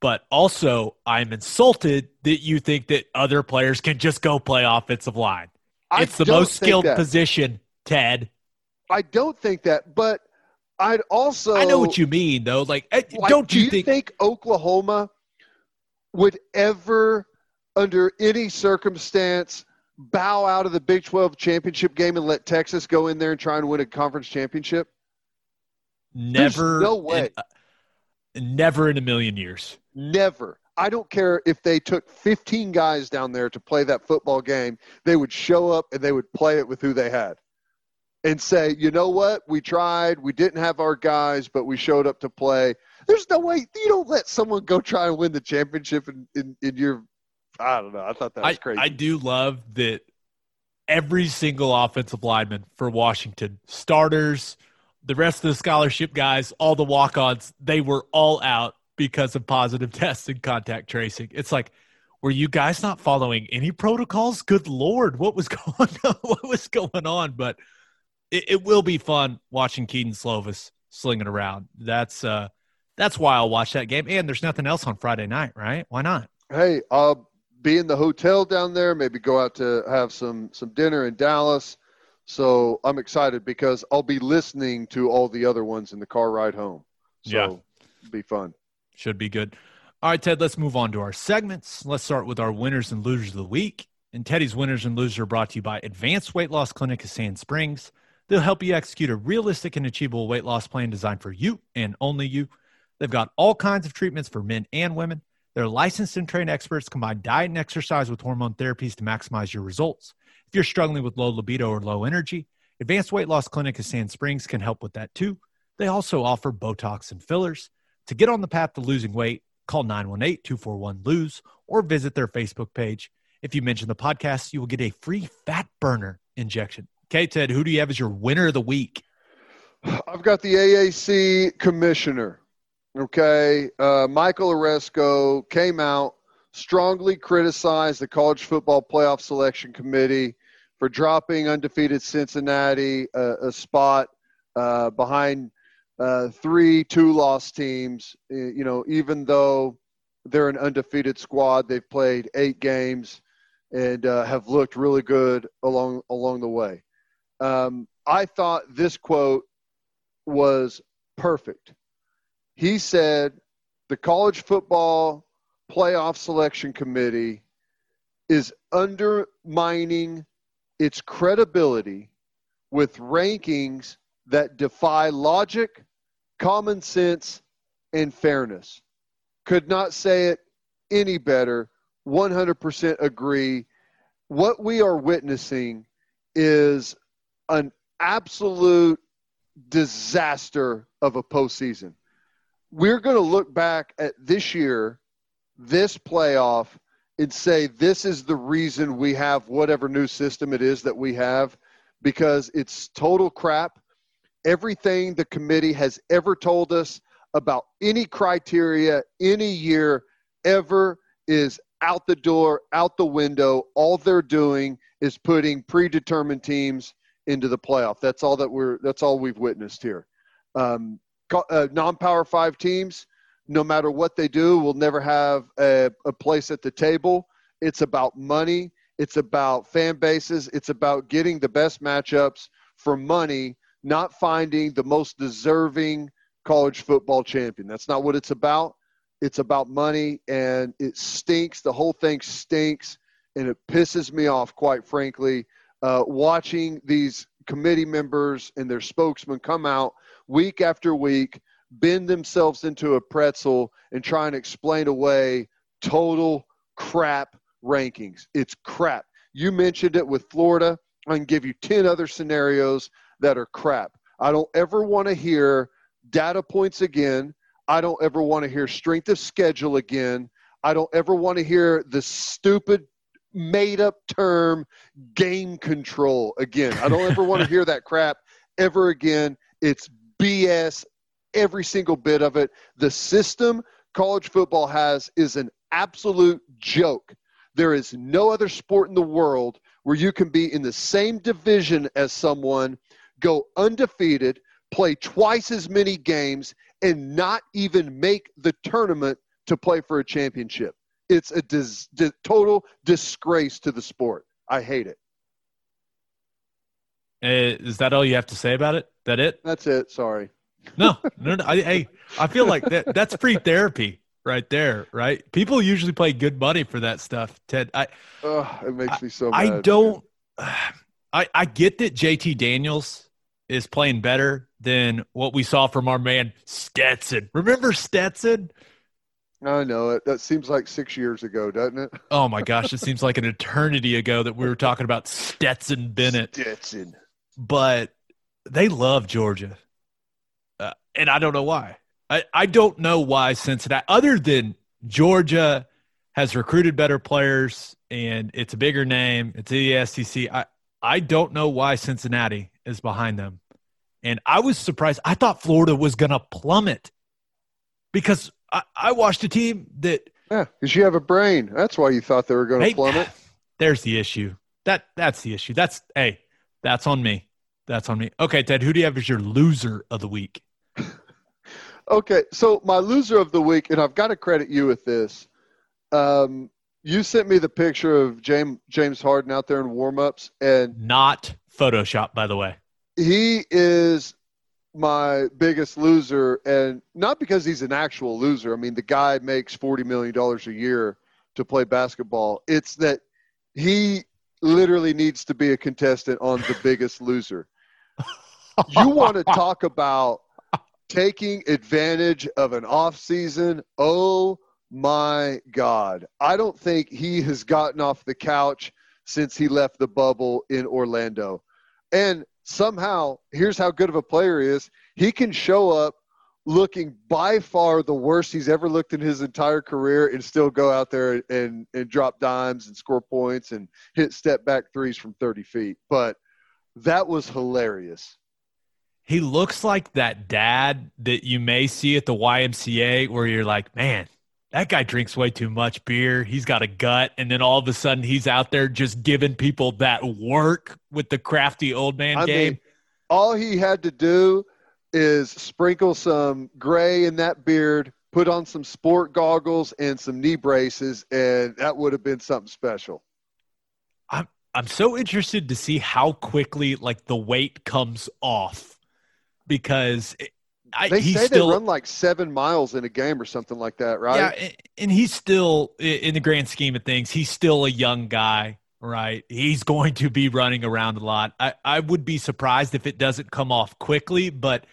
but also I'm insulted that you think that other players can just go play offensive line. I it's the most skilled that. position, Ted. I don't think that, but I'd also. I know what you mean, though. Like, like don't you, do you think, think Oklahoma would ever, under any circumstance, bow out of the Big twelve championship game and let Texas go in there and try and win a conference championship? Never. There's no way. In, uh, never in a million years. Never. I don't care if they took fifteen guys down there to play that football game. They would show up and they would play it with who they had and say, you know what? We tried. We didn't have our guys, but we showed up to play. There's no way. You don't let someone go try and win the championship in, in, in your – I don't know. I thought that was I, crazy. I do love that every single offensive lineman for Washington, starters, the rest of the scholarship guys, all the walk-ons, they were all out because of positive tests and contact tracing. It's like, were you guys not following any protocols? Good Lord, what was going on? What was going on? But it, it will be fun watching Keaton Slovis slinging around. That's uh, that's why I'll watch that game. And there's nothing else on Friday night, right? Why not? Hey, uh, be in the hotel down there, maybe go out to have some, some dinner in Dallas. So I'm excited because I'll be listening to all the other ones in the car ride home. So yeah. It'll be fun. Should be good. All right, Ted, let's move on to our segments. Let's start with our winners and losers of the week. And Teddy's winners and losers are brought to you by Advanced Weight Loss Clinic of Sand Springs. They'll help you execute a realistic and achievable weight loss plan designed for you and only you. They've got all kinds of treatments for men and women. Their licensed and trained experts combine diet and exercise with hormone therapies to maximize your results. If you're struggling with low libido or low energy, Advanced Weight Loss Clinic of Sand Springs can help with that too. They also offer Botox and fillers. To get on the path to losing weight, call nine one eight, two four one, L O S E or visit their Facebook page. If you mention the podcast, you will get a free fat burner injection. Okay, Ted, who do you have as your winner of the week? I've got the A A C commissioner. Okay, uh, Michael Oresco came out, strongly criticized the College Football Playoff Selection Committee for dropping undefeated Cincinnati uh, a spot uh, behind uh, three two-loss teams. You know, even though they're an undefeated squad, they've played eight games and uh, have looked really good along along the way. Um, I thought this quote was perfect. He said, the college football playoff selection committee is undermining its credibility with rankings that defy logic, common sense, and fairness. Could not say it any better. one hundred percent agree. What we are witnessing is an absolute disaster of a postseason. We're going to look back at this year, this playoff, and say this is the reason we have whatever new system it is that we have, because it's total crap. Everything the committee has ever told us about any criteria, any year, ever is out the door, out the window. All they're doing is putting predetermined teams into the playoff. That's all that we're. That's all we've witnessed here. Um, uh, non-power five teams, no matter what they do, will never have a, a place at the table. It's about money. It's about fan bases. It's about getting the best matchups for money, not finding the most deserving college football champion. That's not what it's about. It's about money, and it stinks. The whole thing stinks, and it pisses me off, quite frankly, uh, watching these committee members and their spokesmen come out week after week, bend themselves into a pretzel, and try and explain away total crap rankings. It's crap. You mentioned it with Florida. I can give you ten other scenarios that are crap. I don't ever want to hear data points again. I don't ever want to hear strength of schedule again. I don't ever want to hear the stupid made-up term game control again. I don't ever want to hear that crap ever again. It's B S, every single bit of it. The system college football has is an absolute joke. There is no other sport in the world where you can be in the same division as someone, go undefeated, play twice as many games, and not even make the tournament to play for a championship. It's a dis- di- total disgrace to the sport. I hate it. Is that all you have to say about it? That it? That's it. Sorry. No, no, no. I, I, I feel like that that's free therapy right there, right? People usually pay good money for that stuff, Ted. I, oh, it makes I, me so mad. I don't – I, I get that J T Daniels is playing better than what we saw from our man Stetson. Remember Stetson? I know it. That seems like six years ago, doesn't it? Oh my gosh, it seems like an eternity ago that we were talking about Stetson Bennett. Stetson. But they love Georgia, uh, and I don't know why. I, I don't know why Cincinnati, other than Georgia has recruited better players and it's a bigger name. It's the S E C. I I don't know why Cincinnati is behind them. And I was surprised. I thought Florida was going to plummet because I, I watched a team that – yeah, because you have a brain. That's why you thought they were going to hey, plummet. There's the issue. That That's the issue. That's – hey, that's on me. That's on me. Okay, Ted, who do you have as your loser of the week? Okay, so my loser of the week, and I've got to credit you with this. Um, you sent me the picture of James, James Harden out there in warm-ups. And not Photoshop, by the way. He is my biggest loser, and not because he's an actual loser. I mean, the guy makes forty million dollars a year to play basketball. It's that he literally needs to be a contestant on The Biggest Loser. You want to talk about taking advantage of an off season? Oh, my God. I don't think he has gotten off the couch since he left the bubble in Orlando. And somehow, here's how good of a player he is. He can show up looking by far the worst he's ever looked in his entire career and still go out there and, and drop dimes and score points and hit step-back threes from thirty feet. But that was hilarious. He looks like that dad that you may see at the Y M C A where you're like, man, that guy drinks way too much beer. He's got a gut. And then all of a sudden he's out there just giving people that work with the crafty old man I game. Mean, all he had to do is sprinkle some gray in that beard, put on some sport goggles and some knee braces, and that would have been something special. I'm I'm so interested to see how quickly like the weight comes off, because it, I, they he's say still, they run like seven miles in a game or something like that, right? Yeah, and he's still, in the grand scheme of things, he's still a young guy, right? He's going to be running around a lot. I, I would be surprised if it doesn't come off quickly, but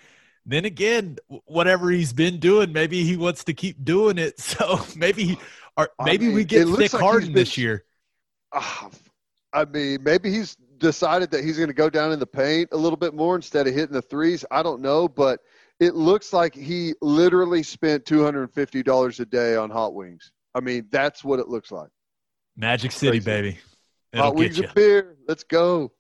then again, whatever he's been doing, maybe he wants to keep doing it. So maybe or maybe I mean, we get Nick like Harden been, this year. Uh, I mean, maybe he's decided that he's going to go down in the paint a little bit more instead of hitting the threes. I don't know, but it looks like he literally spent two hundred fifty dollars a day on hot wings. I mean, that's what it looks like. Magic City, baby. It'll hot wings and beer. Let's go.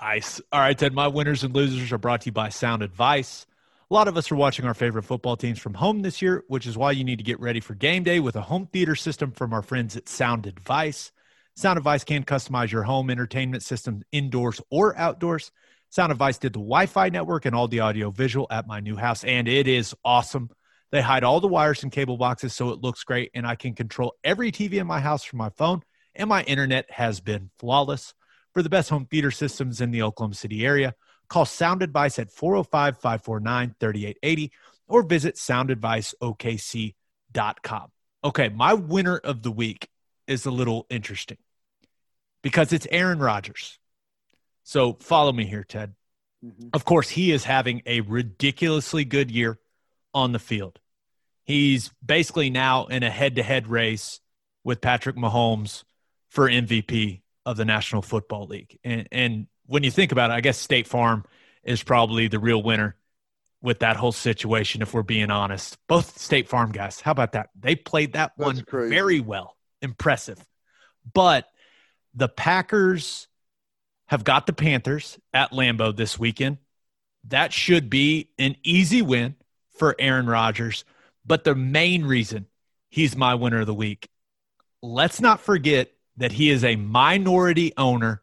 Nice. All right, Ted, my winners and losers are brought to you by Sound Advice. A lot of us are watching our favorite football teams from home this year, which is why you need to get ready for game day with a home theater system from our friends at Sound Advice. Sound Advice can customize your home entertainment system indoors or outdoors. Sound Advice did the Wi-Fi network and all the audio visual at my new house, and it is awesome. They hide all the wires and cable boxes so it looks great, and I can control every T V in my house from my phone, and my internet has been flawless. For the best home theater systems in the Oklahoma City area, call Sound Advice at four oh five, five four nine, three eight eight zero or visit sound advice o k c dot com. Okay, my winner of the week is a little interesting because it's Aaron Rodgers. So follow me here, Ted. Mm-hmm. Of course, he is having a ridiculously good year on the field. He's basically now in a head-to-head race with Patrick Mahomes for M V P of the National Football League. And, and when you think about it, I guess State Farm is probably the real winner with that whole situation, if we're being honest. Both State Farm guys, how about that? They played that That's one crazy. very well. Impressive. But the Packers have got the Panthers at Lambeau this weekend. That should be an easy win for Aaron Rodgers. But the main reason he's my winner of the week, let's not forget that he is a minority owner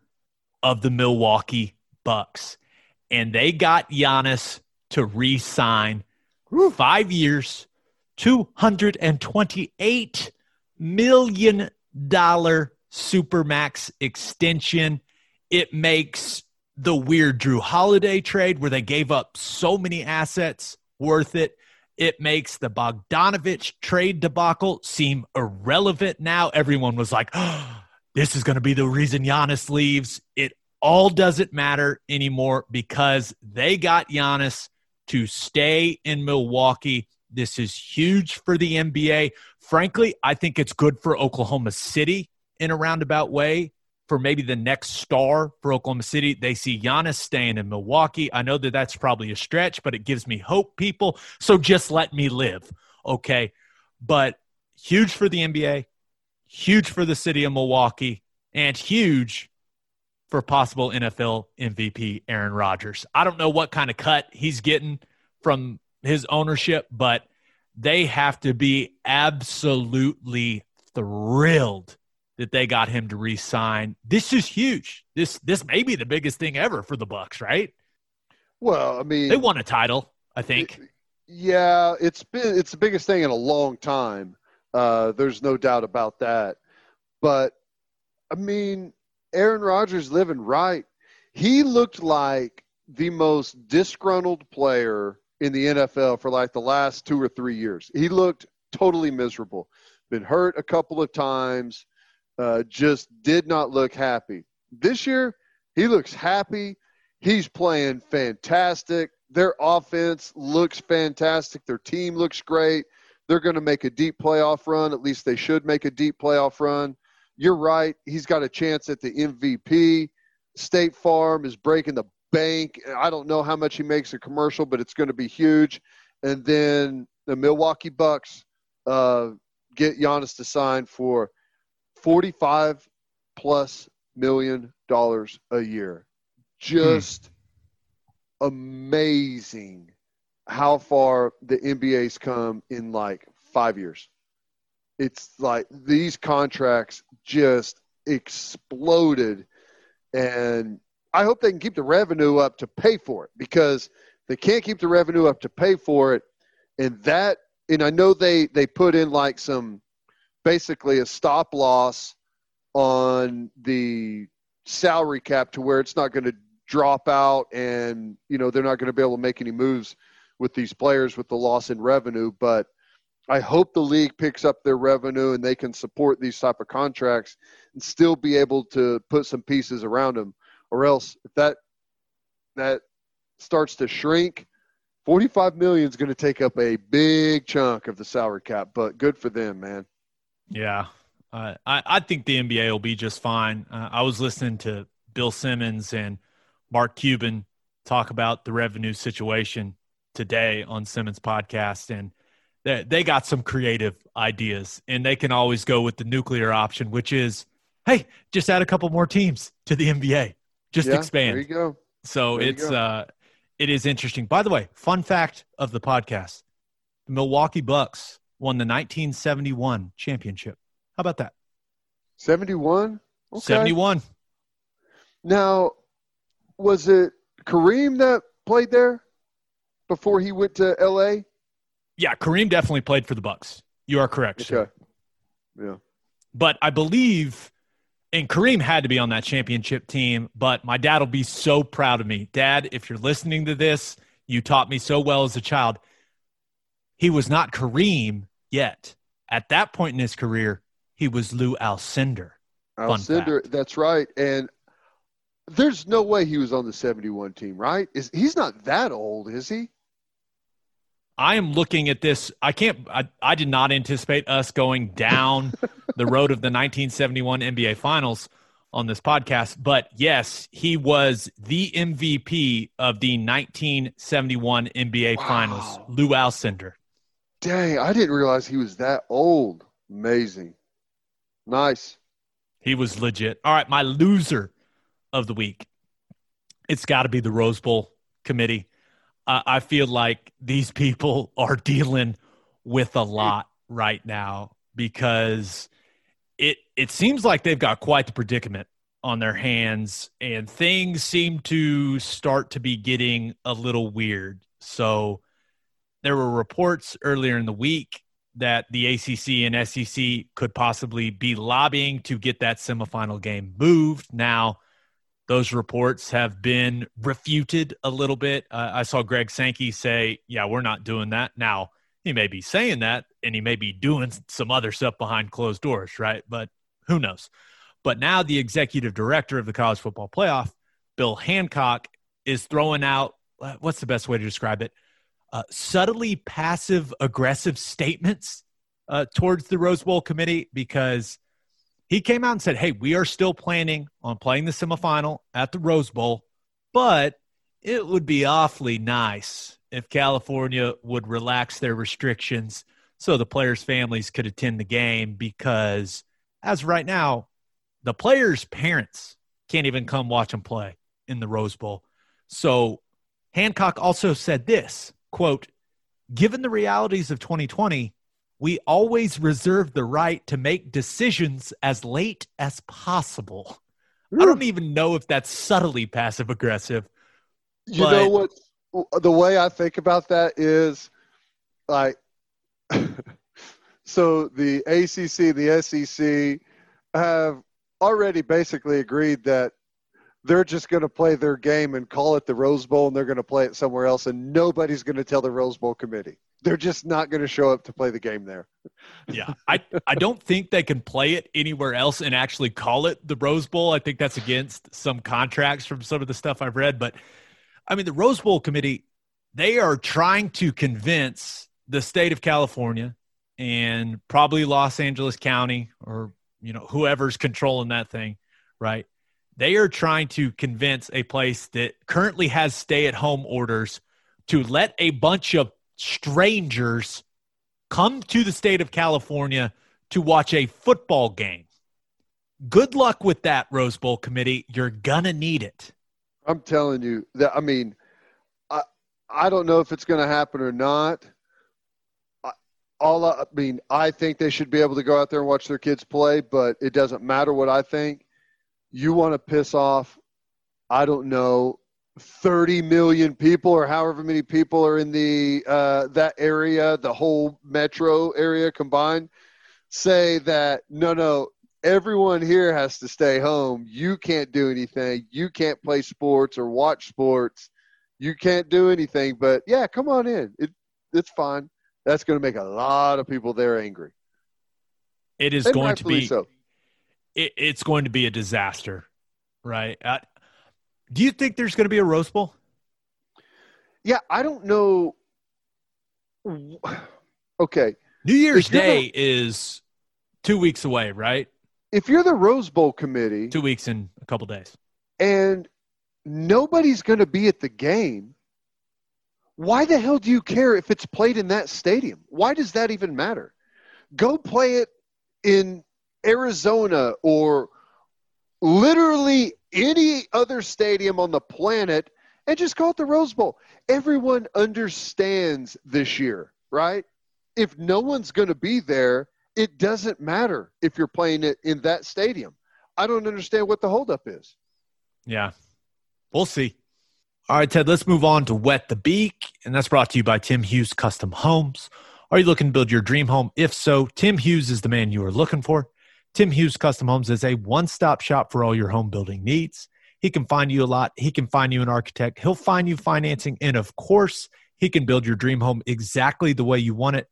of the Milwaukee Bucks. And they got Giannis to re-sign five years, two hundred twenty-eight million dollars Supermax extension. It makes the weird Drew Holiday trade where they gave up so many assets worth it. It makes the Bogdanovich trade debacle seem irrelevant now. Everyone was like, oh, this is going to be the reason Giannis leaves. It all doesn't matter anymore because they got Giannis to stay in Milwaukee. This is huge for the N B A. Frankly, I think it's good for Oklahoma City in a roundabout way. For maybe the next star for Oklahoma City, they see Giannis staying in Milwaukee. I know that that's probably a stretch, but it gives me hope, people. So just let me live, okay? But huge for the N B A, huge for the city of Milwaukee, and huge for possible N F L M V P Aaron Rodgers. I don't know what kind of cut he's getting from his ownership, but they have to be absolutely thrilled that they got him to re-sign. This is huge. This this may be the biggest thing ever for the Bucks, right? Well, I mean, they won a title, I think. It, yeah, it's been it's the biggest thing in a long time. Uh, there's no doubt about that. But I mean, Aaron Rodgers living right. He looked like the most disgruntled player in the N F L for like the last two or three years. He looked totally miserable. Been hurt a couple of times. Uh, just did not look happy. This year, he looks happy. He's playing fantastic. Their offense looks fantastic. Their team looks great. They're going to make a deep playoff run. At least they should make a deep playoff run. You're right. He's got a chance at the M V P. State Farm is breaking the bank. I don't know how much he makes a commercial, but it's going to be huge. And then the Milwaukee Bucks uh, get Giannis to sign for forty-five plus million dollars a year. Just hmm. amazing how far the N B A's come in like five years. It's like these contracts just exploded, and I hope they can keep the revenue up to pay for it, because they can't keep the revenue up to pay for it. And that, and I know they, they put in like some, basically a stop loss on the salary cap to where it's not going to drop out, and, you know, they're not going to be able to make any moves with these players with the loss in revenue. But I hope the league picks up their revenue and they can support these type of contracts and still be able to put some pieces around them. Or else if that that starts to shrink, forty-five million dollars is going to take up a big chunk of the salary cap. But good for them, man. Yeah. Uh, I, I think the N B A will be just fine. Uh, I was listening to Bill Simmons and Mark Cuban talk about the revenue situation today on Simmons' podcast, and they, they got some creative ideas, and they can always go with the nuclear option, which is, hey, just add a couple more teams to the N B A. Just yeah, expand. There you go. So there it's uh, it is interesting. By the way, fun fact of the podcast, the Milwaukee Bucks won the nineteen seventy-one championship. How about that? seventy-one? Okay. seventy-one. Now, was it Kareem that played there before he went to L A? Yeah, Kareem definitely played for the Bucks. You are correct. Okay. Sir. Yeah. But I believe, and Kareem had to be on that championship team, but my dad will be so proud of me. Dad, if you're listening to this, you taught me so well as a child. He was not Kareem yet. At that point in his career, he was Lou Alcindor. Alcindor, that's right. And there's no way he was on the seventy-one team, right? Is he's not that old, is he? I am looking at this. I can't. I, I did not anticipate us going down the road of the nineteen seventy-one N B A Finals on this podcast. But yes, he was the M V P of the nineteen seventy-one N B A wow. Finals, Lou Alcindor. Dang, I didn't realize he was that old. Amazing. Nice. He was legit. All right, my loser of the week. It's got to be the Rose Bowl committee. Uh, I feel like these people are dealing with a lot right now because it it seems like they've got quite the predicament on their hands, and things seem to start to be getting a little weird. So there were reports earlier in the week that the A C C and S E C could possibly be lobbying to get that semifinal game moved. Now, those reports have been refuted a little bit. Uh, I saw Greg Sankey say, yeah, we're not doing that. Now, he may be saying that, and he may be doing some other stuff behind closed doors, right? But who knows? But now the executive director of the College Football Playoff, Bill Hancock, is throwing out, what's the best way to describe it? Uh, subtly passive-aggressive statements uh, towards the Rose Bowl committee, because he came out and said, hey, we are still planning on playing the semifinal at the Rose Bowl, but it would be awfully nice if California would relax their restrictions so the players' families could attend the game, because as of right now, the players' parents can't even come watch them play in the Rose Bowl. So Hancock also said this, quote, given the realities of twenty twenty, we always reserve the right to make decisions as late as possible. Ooh. I don't even know if that's subtly passive-aggressive. You know what? The way I think about that is, like, so the A C C and the S E C have already basically agreed that they're just going to play their game and call it the Rose Bowl, and they're going to play it somewhere else, and nobody's going to tell the Rose Bowl committee. They're just not going to show up to play the game there. Yeah, I, I don't think they can play it anywhere else and actually call it the Rose Bowl. I think that's against some contracts from some of the stuff I've read. But, I mean, the Rose Bowl committee, they are trying to convince the state of California and probably Los Angeles County or, you know, whoever's controlling that thing, right? They are trying to convince a place that currently has stay-at-home orders to let a bunch of strangers come to the state of California to watch a football game. Good luck with that, Rose Bowl committee. You're going to need it. I'm telling you that. I mean, I, I don't know if it's going to happen or not. I, all I, I mean, I think they should be able to go out there and watch their kids play, but it doesn't matter what I think. You want to piss off, I don't know, thirty million people or however many people are in the uh, that area, the whole metro area combined, say that, no, no, everyone here has to stay home. You can't do anything. You can't play sports or watch sports. you can't do anything, but yeah, come on in. It, it's fine. That's going to make a lot of people there angry. It is and going to be so. it, it's going to be a disaster, right? I, do you think there's going to be a Rose Bowl? Yeah, I don't know. Okay. New Year's Day the, is two weeks away, right? If you're the Rose Bowl committee. Two weeks and a couple days. And nobody's going to be at the game. Why the hell do you care if it's played in that stadium? Why does that even matter? Go play it in Arizona or literally any other stadium on the planet and just call it the Rose Bowl. Everyone understands this year, right? If no one's going to be there, it doesn't matter if you're playing it in that stadium. I don't understand what the holdup is. Yeah, we'll see. All right, Ted, let's move on to Wet the Beak, and that's brought to you by Tim Hughes Custom Homes. Are you looking to build your dream home? If so, Tim Hughes is the man you are looking for. Tim Hughes Custom Homes is a one-stop shop for all your home building needs. He can find you a lot. He can find you an architect. He'll find you financing, and of course, he can build your dream home exactly the way you want it.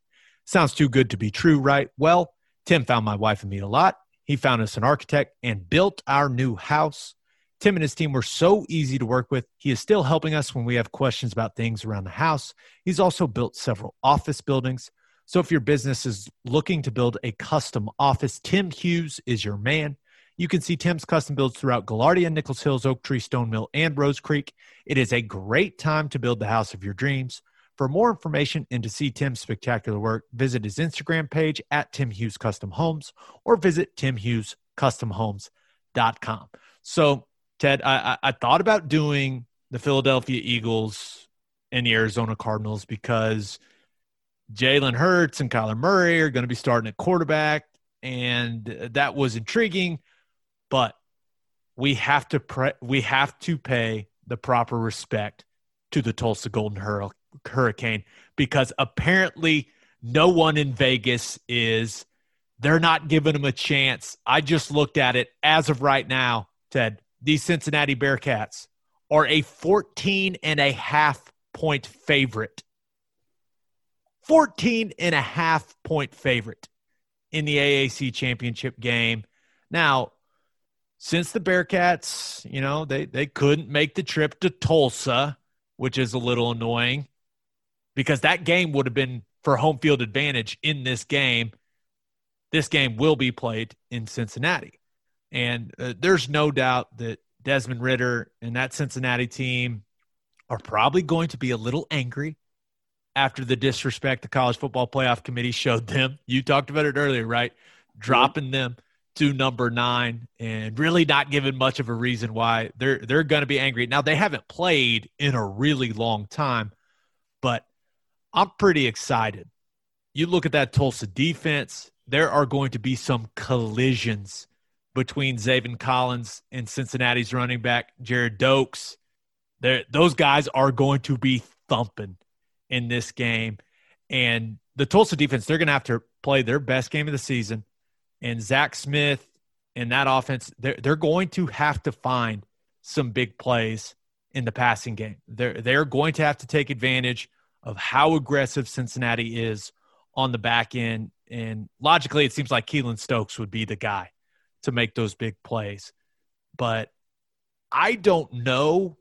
Sounds too good to be true, right? Well, Tim found my wife and me a lot. He found us an architect and built our new house. Tim and his team were so easy to work with. He is still helping us when we have questions about things around the house. He's also built several office buildings. So if your business is looking to build a custom office, Tim Hughes is your man. You can see Tim's custom builds throughout Gallardia, Nichols Hills, Oak Tree, Stone Mill, and Rose Creek. It is a great time to build the house of your dreams. For more information and to see Tim's spectacular work, visit his Instagram page at Tim Hughes Custom Homes or visit tim hughes custom homes dot com. So, Ted, I, I thought about doing the Philadelphia Eagles and the Arizona Cardinals because Jalen Hurts and Kyler Murray are going to be starting at quarterback, and that was intriguing. But we have to pre- we have to pay the proper respect to the Tulsa Golden Hur- Hurricane because apparently no one in Vegas is. They're not giving them a chance. I just looked at it as of right now, Ted. These Cincinnati Bearcats are a fourteen and a half point favorite. fourteen and a half point favorite in the A A C championship game. Now, since the Bearcats, you know, they, they couldn't make the trip to Tulsa, which is a little annoying because that game would have been for home field advantage in this game. This game will be played in Cincinnati. And uh, there's no doubt that Desmond Ridder and that Cincinnati team are probably going to be a little angry after the disrespect the College Football Playoff Committee showed them. You talked about it earlier, right? Dropping them to number nine and really not giving much of a reason why they're they're going to be angry. Now, they haven't played in a really long time, but I'm pretty excited. You look at that Tulsa defense, there are going to be some collisions between Zaven Collins and Cincinnati's running back, Jared Doaks. Those guys are going to be thumping in this game. And the Tulsa defense, they're going to have to play their best game of the season. And Zach Smith and that offense, they're, they're going to have to find some big plays in the passing game. They're, they're going to have to take advantage of how aggressive Cincinnati is on the back end. And logically, it seems like Keelan Stokes would be the guy to make those big plays. But I don't know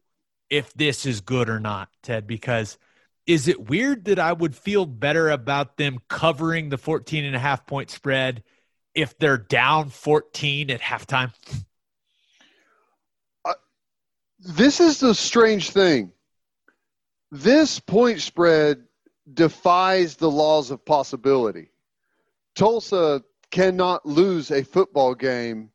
if this is good or not, Ted, because is it weird that I would feel better about them covering the fourteen and a half point spread if they're down fourteen at halftime? Uh, this is the strange thing. This point spread defies the laws of possibility. Tulsa cannot lose a football game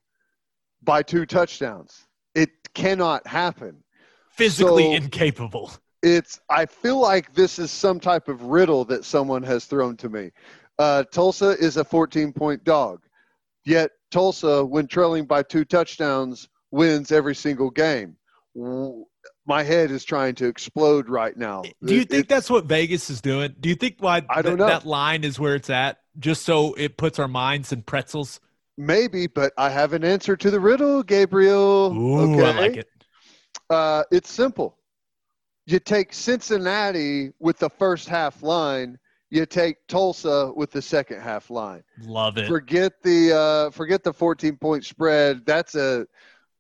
by two touchdowns. It cannot happen. Physically so incapable. It's. I feel like this is some type of riddle that someone has thrown to me. Uh, Tulsa is a fourteen-point dog, yet Tulsa, when trailing by two touchdowns, wins every single game. My head is trying to explode right now. Do you it, think it, that's what Vegas is doing? Do you think why I don't th- know. That line is where it's at? Just so it puts our minds in pretzels? Maybe, but I have an answer to the riddle, Gabriel. Ooh, okay. I like it. Uh, it's simple. You take Cincinnati with the first half line. You take Tulsa with the second half line. Love it. Forget the uh, forget the fourteen-point spread. That's a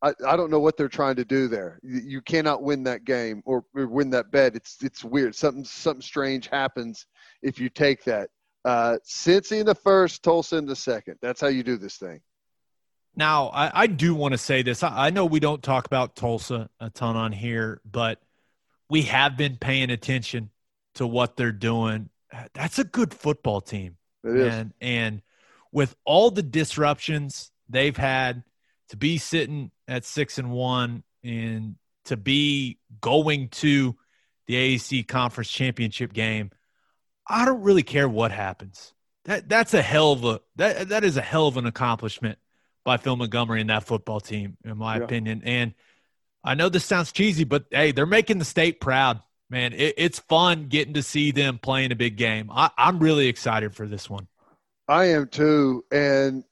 I, I don't know what they're trying to do there. You cannot win that game or, or win that bet. It's it's weird. Something something strange happens if you take that. Uh, Cincy in the first, Tulsa in the second. That's how you do this thing. Now, I, I do want to say this. I, I know we don't talk about Tulsa a ton on here, but we have been paying attention to what they're doing. That's a good football team. It is. And, and with all the disruptions they've had, to be sitting at six and one and to be going to the A A C Conference Championship game, I don't really care what happens. That that's a hell of a that that is a hell of an accomplishment by Phil Montgomery and that football team, in my yeah. opinion. And I know this sounds cheesy, but hey, they're making the state proud, man. It, it's fun getting to see them playing a big game. I, I'm really excited for this one. I am too, and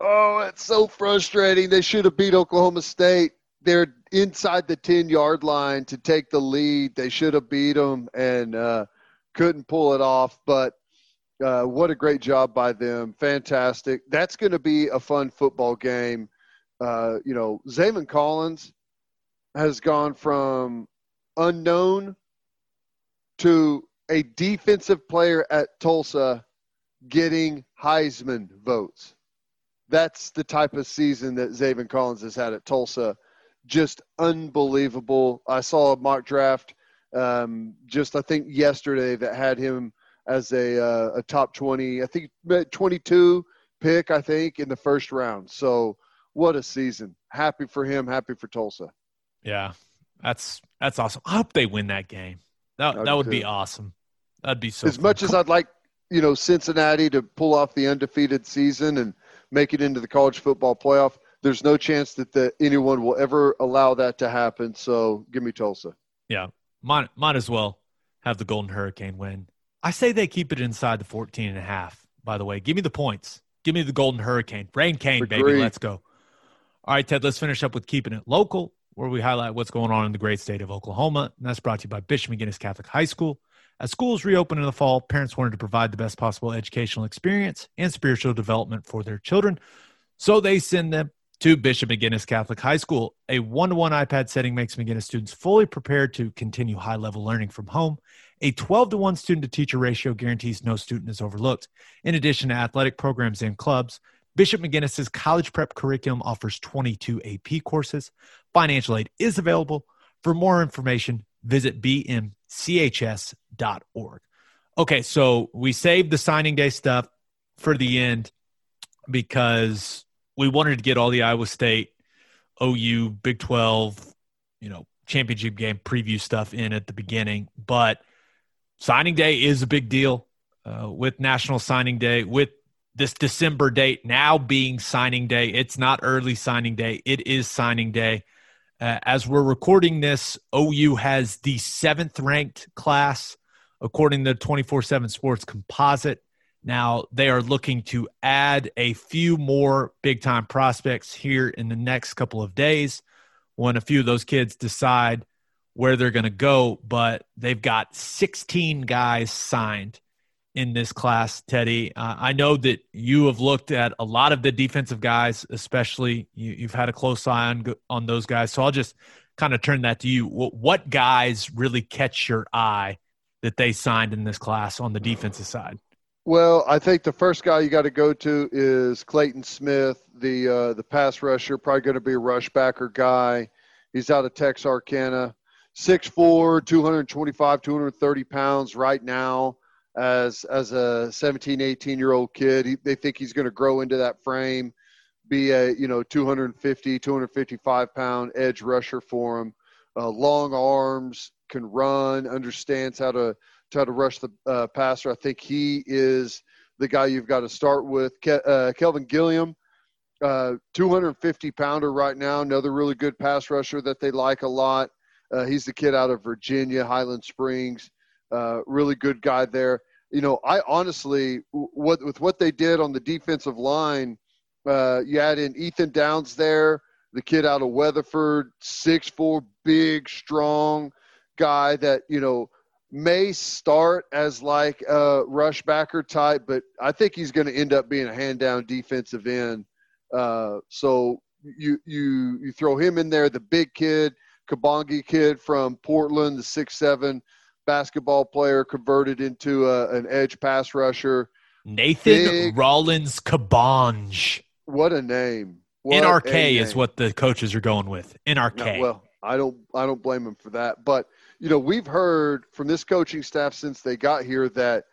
oh, it's so frustrating. They should have beat Oklahoma State. They're inside the ten-yard line to take the lead. They should have beat them and uh, couldn't pull it off, but uh, what a great job by them. Fantastic. That's going to be a fun football game. Uh, you know, Zaymon Collins has gone from unknown to a defensive player at Tulsa getting Heisman votes. That's the type of season that Zaven Collins has had at Tulsa. Just unbelievable. I saw a mock draft um, just I think yesterday that had him as a, uh, a top twenty, I think twenty-two pick, I think, in the first round. So what a season. Happy for him. Happy for Tulsa. Yeah, that's that's awesome. I hope they win that game. That that would be awesome. That'd be so. As much as I'd like, you know, Cincinnati to pull off the undefeated season and make it into the college football playoff, there's no chance that the, anyone will ever allow that to happen. So give me Tulsa. Yeah, might might as well have the Golden Hurricane win. I say they keep it inside the fourteen and a half. By the way, give me the points. Give me the Golden Hurricane. Rain Cane, baby. Let's go. All right, Ted. Let's finish up with keeping it local, where we highlight what's going on in the great state of Oklahoma. And that's brought to you by Bishop McGinnis Catholic High School. As schools reopen in the fall, parents wanted to provide the best possible educational experience and spiritual development for their children. So they send them to Bishop McGinnis Catholic High School. A one-to-one iPad setting makes McGinnis students fully prepared to continue high-level learning from home. A twelve to one student-to-teacher ratio guarantees no student is overlooked. In addition to athletic programs and clubs, Bishop McGinnis's college prep curriculum offers twenty-two A P courses. Financial aid is available. For more information, visit b m c h s dot org. Okay, so we saved the signing day stuff for the end because we wanted to get all the Iowa State, O U, Big twelve, you know, championship game preview stuff in at the beginning. But signing day is a big deal uh, with National Signing Day, with this December date now being signing day. It's not early signing day. It is signing day. Uh, as we're recording this, O U has the seventh ranked class, according to the twenty-four seven Sports Composite. Now they are looking to add a few more big time prospects here in the next couple of days when a few of those kids decide where they're going to go, but they've got sixteen guys signed in this class, Teddy. Uh, I know that you have looked at a lot of the defensive guys, especially you, you've had a close eye on, on those guys. So I'll just kind of turn that to you. What, what guys really catch your eye that they signed in this class on the defensive side? Well, I think the first guy you got to go to is Clayton Smith, the uh, the pass rusher, probably going to be a rushbacker guy. He's out of Texarkana, six foot four, two hundred twenty-five, two hundred thirty pounds right now. As as a seventeen, eighteen-year-old kid, he, they think he's going to grow into that frame, be a, you know, two fifty, two fifty-five-pound edge rusher for him. Uh, long arms, can run, understands how to, to, how to rush the uh, passer. I think he is the guy you've got to start with. Ke- uh, Kelvin Gilliam, uh, two hundred fifty-pounder right now, another really good pass rusher that they like a lot. Uh, he's the kid out of Virginia, Highland Springs. Uh, really good guy there. You know, I honestly, what with what they did on the defensive line, uh, you add in Ethan Downs there, the kid out of Weatherford, six foot four, big, strong, guy that, you know, may start as like a rushbacker type, but I think he's going to end up being a hand-down defensive end. Uh, so you you you throw him in there, the big kid, Kabongi kid from Portland, the six seven basketball player converted into a, an edge pass rusher. Nathan big, Rollins Kabonge. What a name. What N R K a name. Is what the coaches are going with. N R K. No, well, I don't I don't blame him for that, but you know, we've heard from this coaching staff since they got here that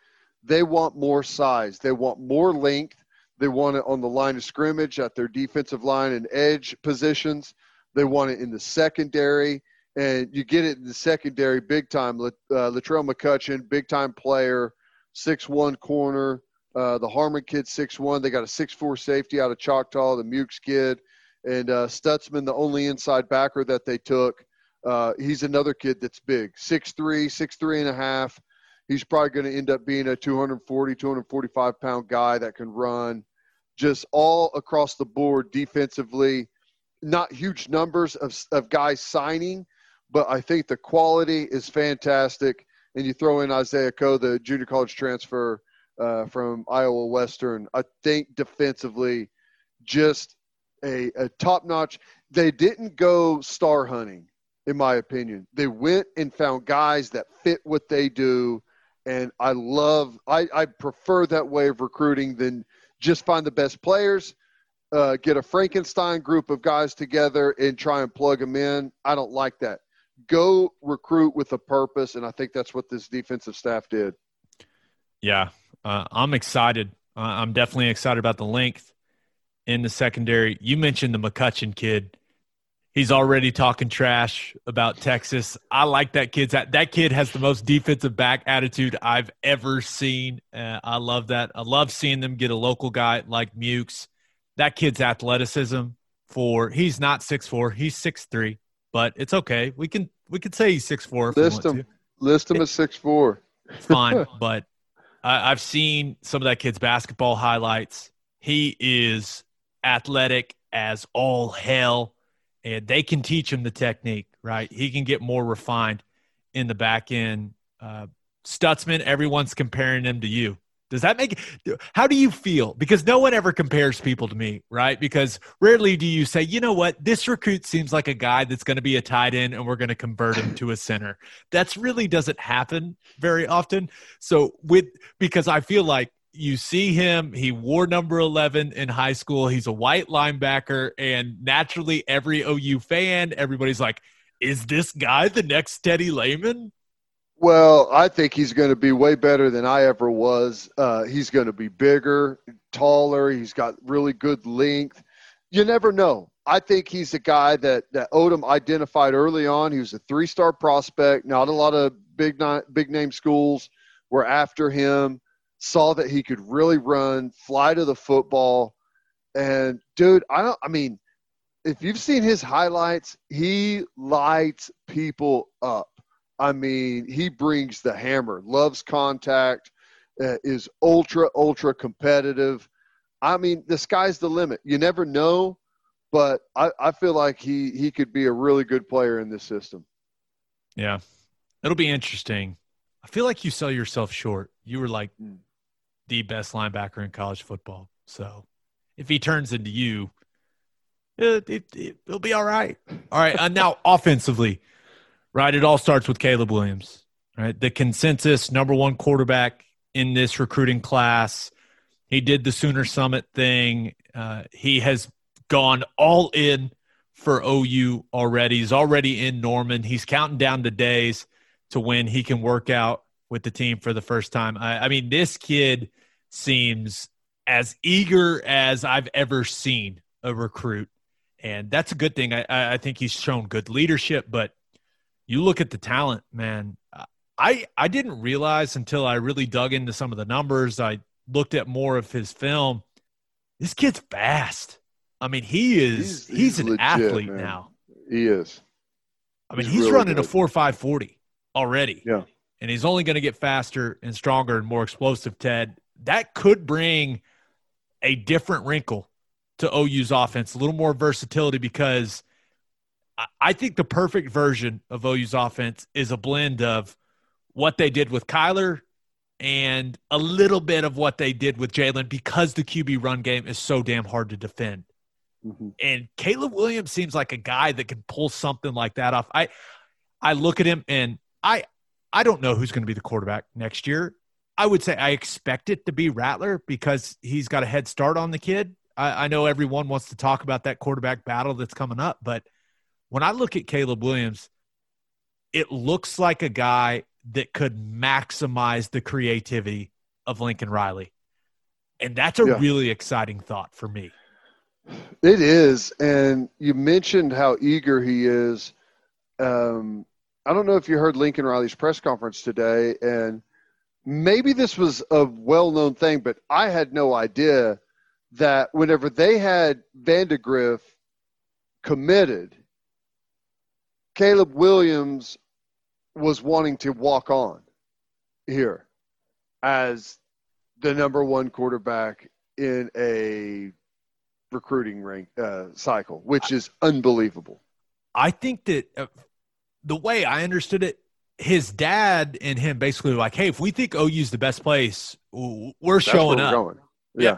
they want more size. They want more length. They want it on the line of scrimmage, at their defensive line and edge positions. They want it in the secondary. And you get it in the secondary big time. Uh, Latrell McCutcheon, big-time player, six one corner. Uh, the Harmon kid, six one. They got a six four safety out of Choctaw, the Mukes kid. And uh, Stutzman, the only inside backer that they took. Uh, he's another kid that's big, six three, six three and a half. He's probably going to end up being a two forty, two forty-five pound guy that can run just all across the board defensively. Not huge numbers of, of guys signing, but I think the quality is fantastic. And you throw in Isaiah Coe, the junior college transfer uh, from Iowa Western. I think defensively, just a, a top notch. They didn't go star hunting. In my opinion, they went and found guys that fit what they do. And I love, I, I prefer that way of recruiting than just find the best players, uh, get a Frankenstein group of guys together and try and plug them in. I don't like that. Go recruit with a purpose. And I think that's what this defensive staff did. Yeah. Uh, I'm excited. Uh, I'm definitely excited about the length in the secondary. You mentioned the McCutcheon kid. He's already talking trash about Texas. I like that kid's – that kid has the most defensive back attitude I've ever seen. Uh, I love that. I love seeing them get a local guy like Mukes. That kid's athleticism for – he's not six four. He's six three, but it's okay. We can we can say he's six four if we want to. List him as six four. It's fine, but I, I've seen some of that kid's basketball highlights. He is athletic as all hell. And they can teach him the technique, right? He can get more refined in the back end. Uh, Stutzman, everyone's comparing him to you. Does that make – how do you feel? Because no one ever compares people to me, right? Because rarely do you say, you know what, this recruit seems like a guy that's going to be a tight end and we're going to convert him to a center. That's really doesn't happen very often. So with – because I feel like you see him, he wore number eleven in high school. He's a white linebacker, and naturally every O U fan, everybody's like, is this guy the next Teddy Lehman? Well, I think he's going to be way better than I ever was. Uh, he's going to be bigger, taller. He's got really good length. You never know. I think he's a guy that, that Odom identified early on. He was a three-star prospect. Not a lot of big, big name schools were after him. Saw that he could really run, fly to the football. And, dude, I don't, I mean, if you've seen his highlights, he lights people up. I mean, he brings the hammer, loves contact, uh, is ultra, ultra competitive. I mean, the sky's the limit. You never know, but I, I feel like he, he could be a really good player in this system. Yeah, it'll be interesting. I feel like you sell yourself short. You were like the best linebacker in college football. So if he turns into you, it, it, it, it'll be all right. All right. And now offensively, right, it all starts with Caleb Williams, right? The consensus number one quarterback in this recruiting class. He did the Sooner Summit thing. Uh, he has gone all in for O U already. He's already in Norman. He's counting down the days to when he can work out with the team for the first time. I, I mean, this kid seems as eager as I've ever seen a recruit, and that's a good thing. I, I think he's shown good leadership, but you look at the talent, man. I, I didn't realize until I really dug into some of the numbers. I looked at more of his film. This kid's fast. I mean, he is he's, he's, he's an legit athlete, man. Now. He is. I mean, he's, he's really running good. A four five forty. Already. Yeah. And he's only going to get faster and stronger and more explosive, Ted. That could bring a different wrinkle to O U's offense, a little more versatility, because I think the perfect version of O U's offense is a blend of what they did with Kyler and a little bit of what they did with Jalen, because the Q B run game is so damn hard to defend. Mm-hmm. And Caleb Williams seems like a guy that can pull something like that off. I I look at him, and I I don't know who's going to be the quarterback next year. I would say I expect it to be Rattler because he's got a head start on the kid. I, I know everyone wants to talk about that quarterback battle that's coming up, but when I look at Caleb Williams, it looks like a guy that could maximize the creativity of Lincoln Riley. And that's a yeah. really exciting thought for me. It is. And you mentioned how eager he is. Um, I don't know if you heard Lincoln Riley's press conference today, and maybe this was a well-known thing, but I had no idea that whenever they had Vandegrift committed, Caleb Williams was wanting to walk on here as the number one quarterback in a recruiting rank, uh, cycle, which is unbelievable. I think that uh, the way I understood it, his dad and him basically were like, hey, if we think O U's the best place, we're That's showing up. We're going. Yeah. yeah.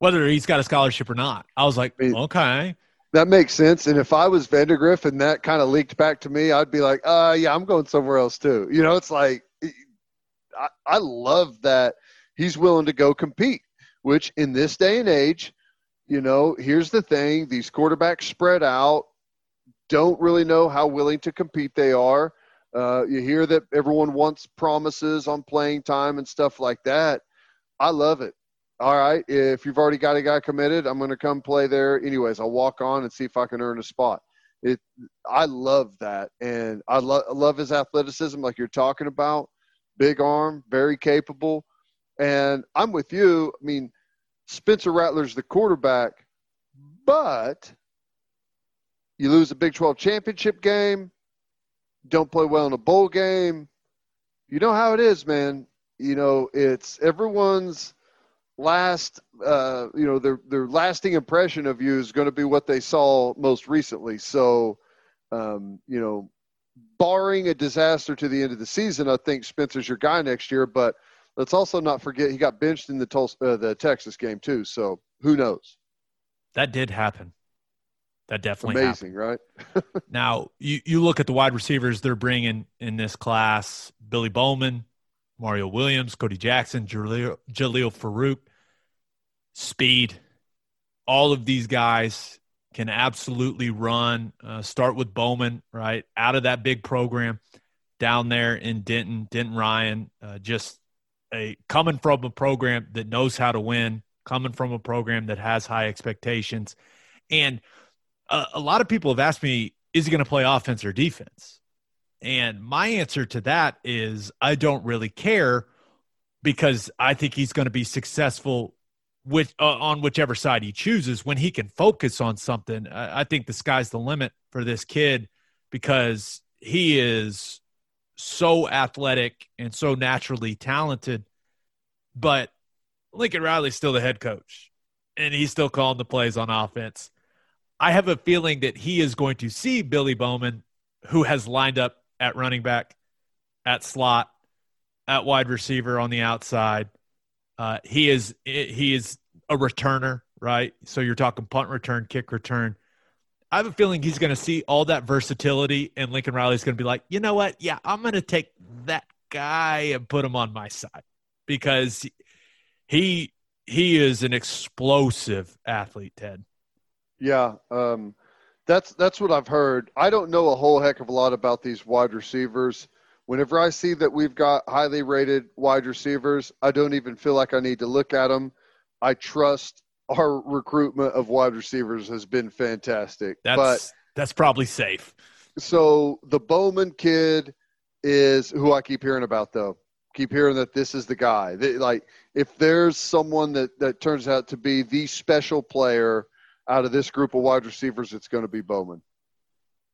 Whether he's got a scholarship or not. I was like, I mean, okay. That makes sense. And if I was Vandegrift and that kind of leaked back to me, I'd be like, uh, yeah, I'm going somewhere else too. You know, it's like, I, I love that he's willing to go compete, which in this day and age, you know, here's the thing. These quarterbacks spread out, don't really know how willing to compete they are. Uh, you hear that everyone wants promises on playing time and stuff like that. I love it. All right, if you've already got a guy committed, I'm going to come play there anyways. I'll walk on and see if I can earn a spot. It, I love that, and I, lo- I love his athleticism like you're talking about. Big arm, very capable, and I'm with you. I mean, Spencer Rattler's the quarterback, but you lose a Big twelve championship game. Don't play well in a bowl game. You know how it is, man. You know, it's everyone's last, uh, you know, their their lasting impression of you is going to be what they saw most recently. So, um, you know, barring a disaster to the end of the season, I think Spencer's your guy next year. But let's also not forget he got benched in the Tulsa, uh, the Texas game too. So who knows? That did happen. That definitely amazing, happened. Right? Now, you, you look at the wide receivers they're bringing in this class: Billy Bowman, Mario Williams, Cody Jackson, Jaleel, Jaleel Farouk. Speed. All of these guys can absolutely run. Uh, start with Bowman, right? Out of that big program down there in Denton, Denton Ryan, uh, just a coming from a program that knows how to win, coming from a program that has high expectations. And a lot of people have asked me, is he going to play offense or defense? And my answer to that is I don't really care, because I think he's going to be successful with, uh, on whichever side he chooses. When he can focus on something, I, I think the sky's the limit for this kid, because he is so athletic and so naturally talented. But Lincoln Riley's still the head coach, and he's still calling the plays on offense. I have a feeling that he is going to see Billy Bowman, who has lined up at running back, at slot, at wide receiver on the outside. Uh, he is he is a returner, right? So you're talking punt return, kick return. I have a feeling he's going to see all that versatility, and Lincoln Riley's going to be like, you know what? Yeah, I'm going to take that guy and put him on my side, because he he is an explosive athlete, Ted. Yeah, um, that's that's what I've heard. I don't know a whole heck of a lot about these wide receivers. Whenever I see that we've got highly rated wide receivers, I don't even feel like I need to look at them. I trust our recruitment of wide receivers has been fantastic. That's, but, that's probably safe. So the Bowman kid is who I keep hearing about, though. Keep hearing that this is the guy. They, like, if there's someone that, that turns out to be the special player – out of this group of wide receivers, it's going to be Bowman.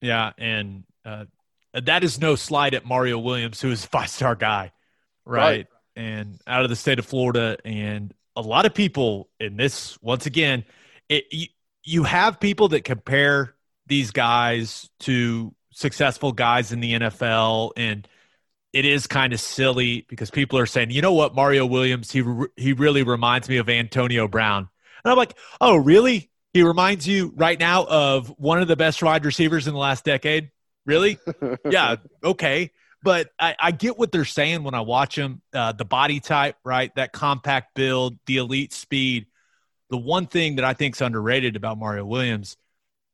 Yeah, and uh, that is no slight at Mario Williams, who is a five-star guy, right? right? And out of the state of Florida. And a lot of people in this, once again, it, you, you have people that compare these guys to successful guys in the N F L. And it is kind of silly because people are saying, you know what, Mario Williams, he re- he really reminds me of Antonio Brown. And I'm like, oh, really? He reminds you right now of one of the best wide receivers in the last decade? Really? Yeah, okay. But I, I get what they're saying when I watch him. Uh, the body type, right? That compact build, the elite speed. The one thing that I think is underrated about Mario Williams,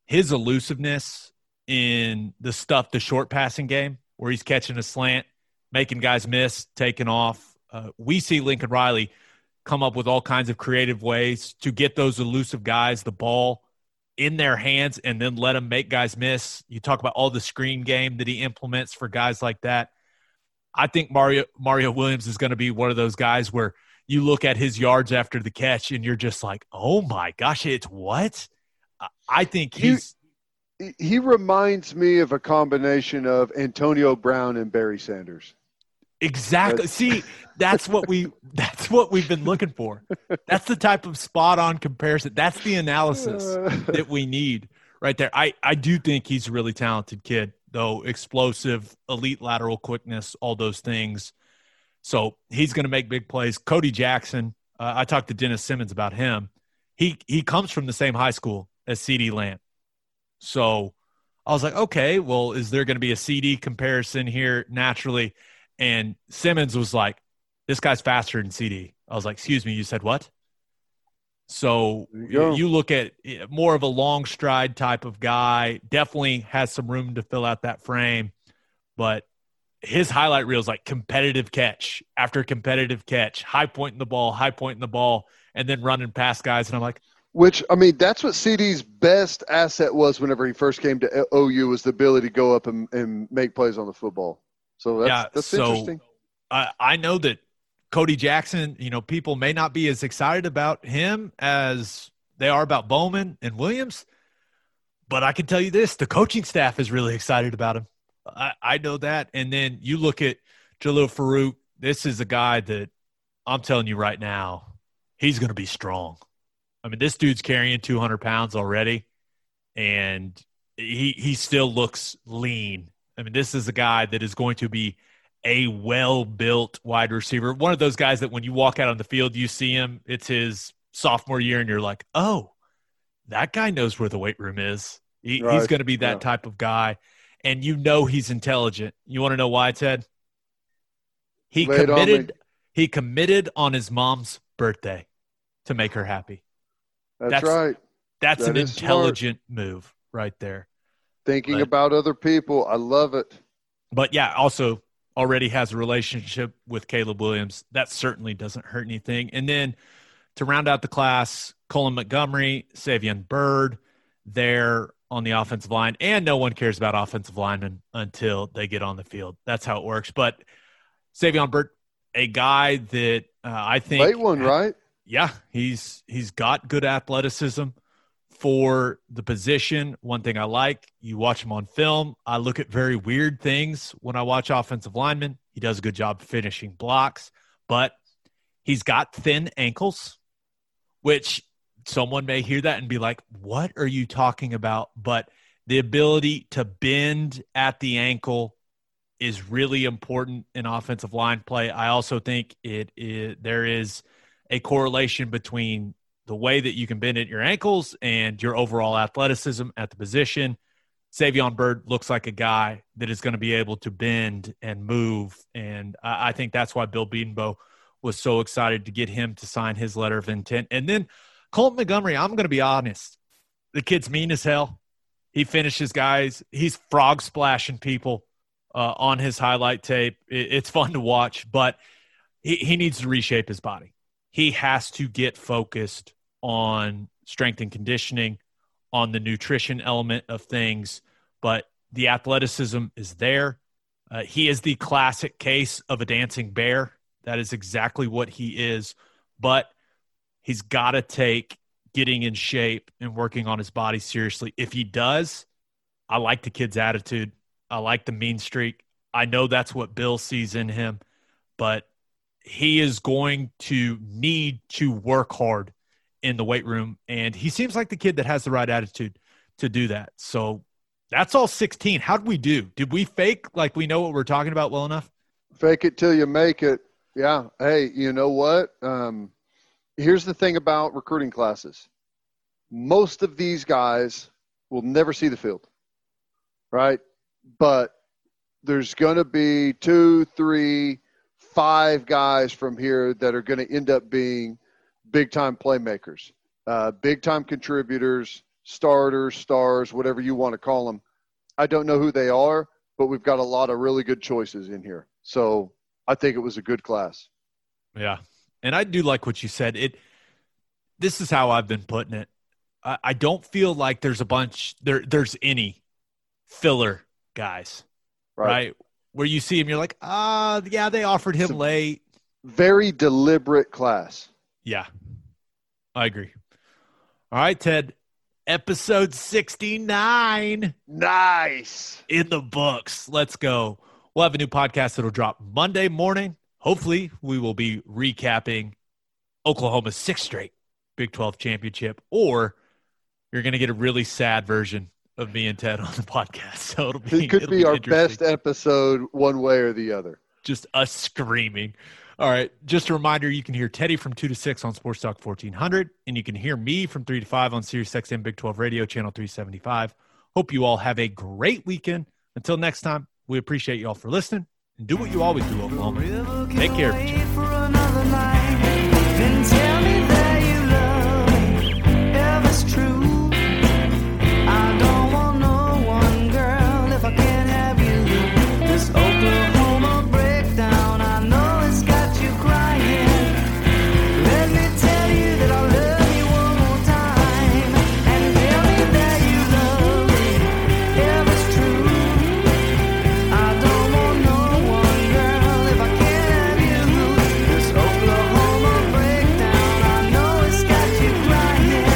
his elusiveness in the stuff, the short passing game, where he's catching a slant, making guys miss, taking off. Uh, we see Lincoln Riley come up with all kinds of creative ways to get those elusive guys the ball in their hands and then let them make guys miss. You talk about all the screen game that he implements for guys like that. I think Mario Mario Williams is going to be one of those guys where you look at his yards after the catch and you're just like, oh my gosh, it's what? I think he's he, – he reminds me of a combination of Antonio Brown and Barry Sanders. Exactly. See, that's what we that's what we've been looking for. That's the type of spot-on comparison. That's the analysis that we need right there. I, I do think he's a really talented kid, though. Explosive, elite lateral quickness, all those things. So he's going to make big plays. Cody Jackson, uh, I talked to Dennis Simmons about him. He he comes from the same high school as CeeDee Lamb. So I was like, okay, well, is there going to be a C D comparison here naturally? And Simmons was like, this guy's faster than C D. I was like, excuse me, you said what? So you, you look at more of a long stride type of guy, definitely has some room to fill out that frame. But his highlight reel is like competitive catch after competitive catch, high pointing the ball, high pointing the ball, and then running past guys. And I'm like, which, I mean, that's what C D's best asset was whenever he first came to O U, was the ability to go up and, and make plays on the football. So that's, yeah, that's so interesting. I, I know that Cody Jackson, you know, people may not be as excited about him as they are about Bowman and Williams, but I can tell you this, the coaching staff is really excited about him. I, I know that. And then you look at Jalil Farouk. This is a guy that I'm telling you right now, he's going to be strong. I mean, this dude's carrying two hundred pounds already, and he he still looks lean. I mean, this is a guy that is going to be a well-built wide receiver, one of those guys that when you walk out on the field, you see him, it's his sophomore year, and you're like, oh, that guy knows where the weight room is. He, right. He's going to be that yeah. type of guy, and you know he's intelligent. You want to know why, Ted? He Lay committed. He committed on his mom's birthday to make her happy. That's, that's right. That's that an intelligent smart. move right there. Thinking but, about other people. I love it. But, yeah, also already has a relationship with Caleb Williams. That certainly doesn't hurt anything. And then to round out the class, Colin Montgomery, Savion Bird there on the offensive line. And no one cares about offensive linemen until they get on the field. That's how it works. But Savion Bird, a guy that uh, I think – late one, had, right? Yeah, he's he's got good athleticism for the position. One thing I like, you watch him on film. I look at very weird things when I watch offensive linemen. He does a good job finishing blocks, but he's got thin ankles, which someone may hear that and be like, what are you talking about? But the ability to bend at the ankle is really important in offensive line play. I also think it is, there is – a correlation between the way that you can bend at your ankles and your overall athleticism at the position. Savion Bird looks like a guy that is going to be able to bend and move. And I think that's why Bill Bedenbaugh was so excited to get him to sign his letter of intent. And then Colton Montgomery, I'm going to be honest. The kid's mean as hell. He finishes guys. He's frog splashing people uh, on his highlight tape. It's fun to watch, but he, he needs to reshape his body. He has to get focused on strength and conditioning, on the nutrition element of things, but the athleticism is there. Uh, he is the classic case of a dancing bear. That is exactly what he is, but he's got to take getting in shape and working on his body seriously. If he does, I like the kid's attitude. I like the mean streak. I know that's what Bill sees in him, but he is going to need to work hard in the weight room. And he seems like the kid that has the right attitude. to do that. So that's all sixteen. How'd we do? Did we fake like we know what we're talking about well enough? Fake it till you make it. Yeah. Hey, you know what? Um, here's the thing about recruiting classes. Most of these guys will never see the field, right? But there's going to be two, three, five guys from here that are going to end up being big-time playmakers, uh, big-time contributors, starters, stars, whatever you want to call them. I don't know who they are, but we've got a lot of really good choices in here. So I think it was a good class. Yeah, and I do like what you said. It. This is how I've been putting it. I, I don't feel like there's a bunch there. There's any filler guys, right? right? Where you see him, you're like, ah, yeah, they offered him late. Very deliberate class. Yeah, I agree. All right, Ted. Episode sixty-nine. Nice. In the books. Let's go. We'll have a new podcast that'll drop Monday morning. Hopefully, we will be recapping Oklahoma's sixth straight Big twelve championship, or you're going to get a really sad version of me and Ted on the podcast. So it'll be, it could be, be our best episode one way or the other. Just us screaming. All right. Just a reminder, you can hear Teddy from two to six on Sports Talk fourteen hundred, and you can hear me from three to five on SiriusXM Big twelve Radio, channel three seventy-five. Hope you all have a great weekend. Until next time, we appreciate you all for listening, and do what you always do, Oklahoma. Take care. True. I don't want no one girl if I can't have you. This Oklahoma breakdown, I know it's got you crying. Let me tell you that I love you one more time, and tell me that you love me if it's true. I don't want no one girl if I can't have you. This Oklahoma breakdown, I know it's got you crying.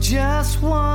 Just one.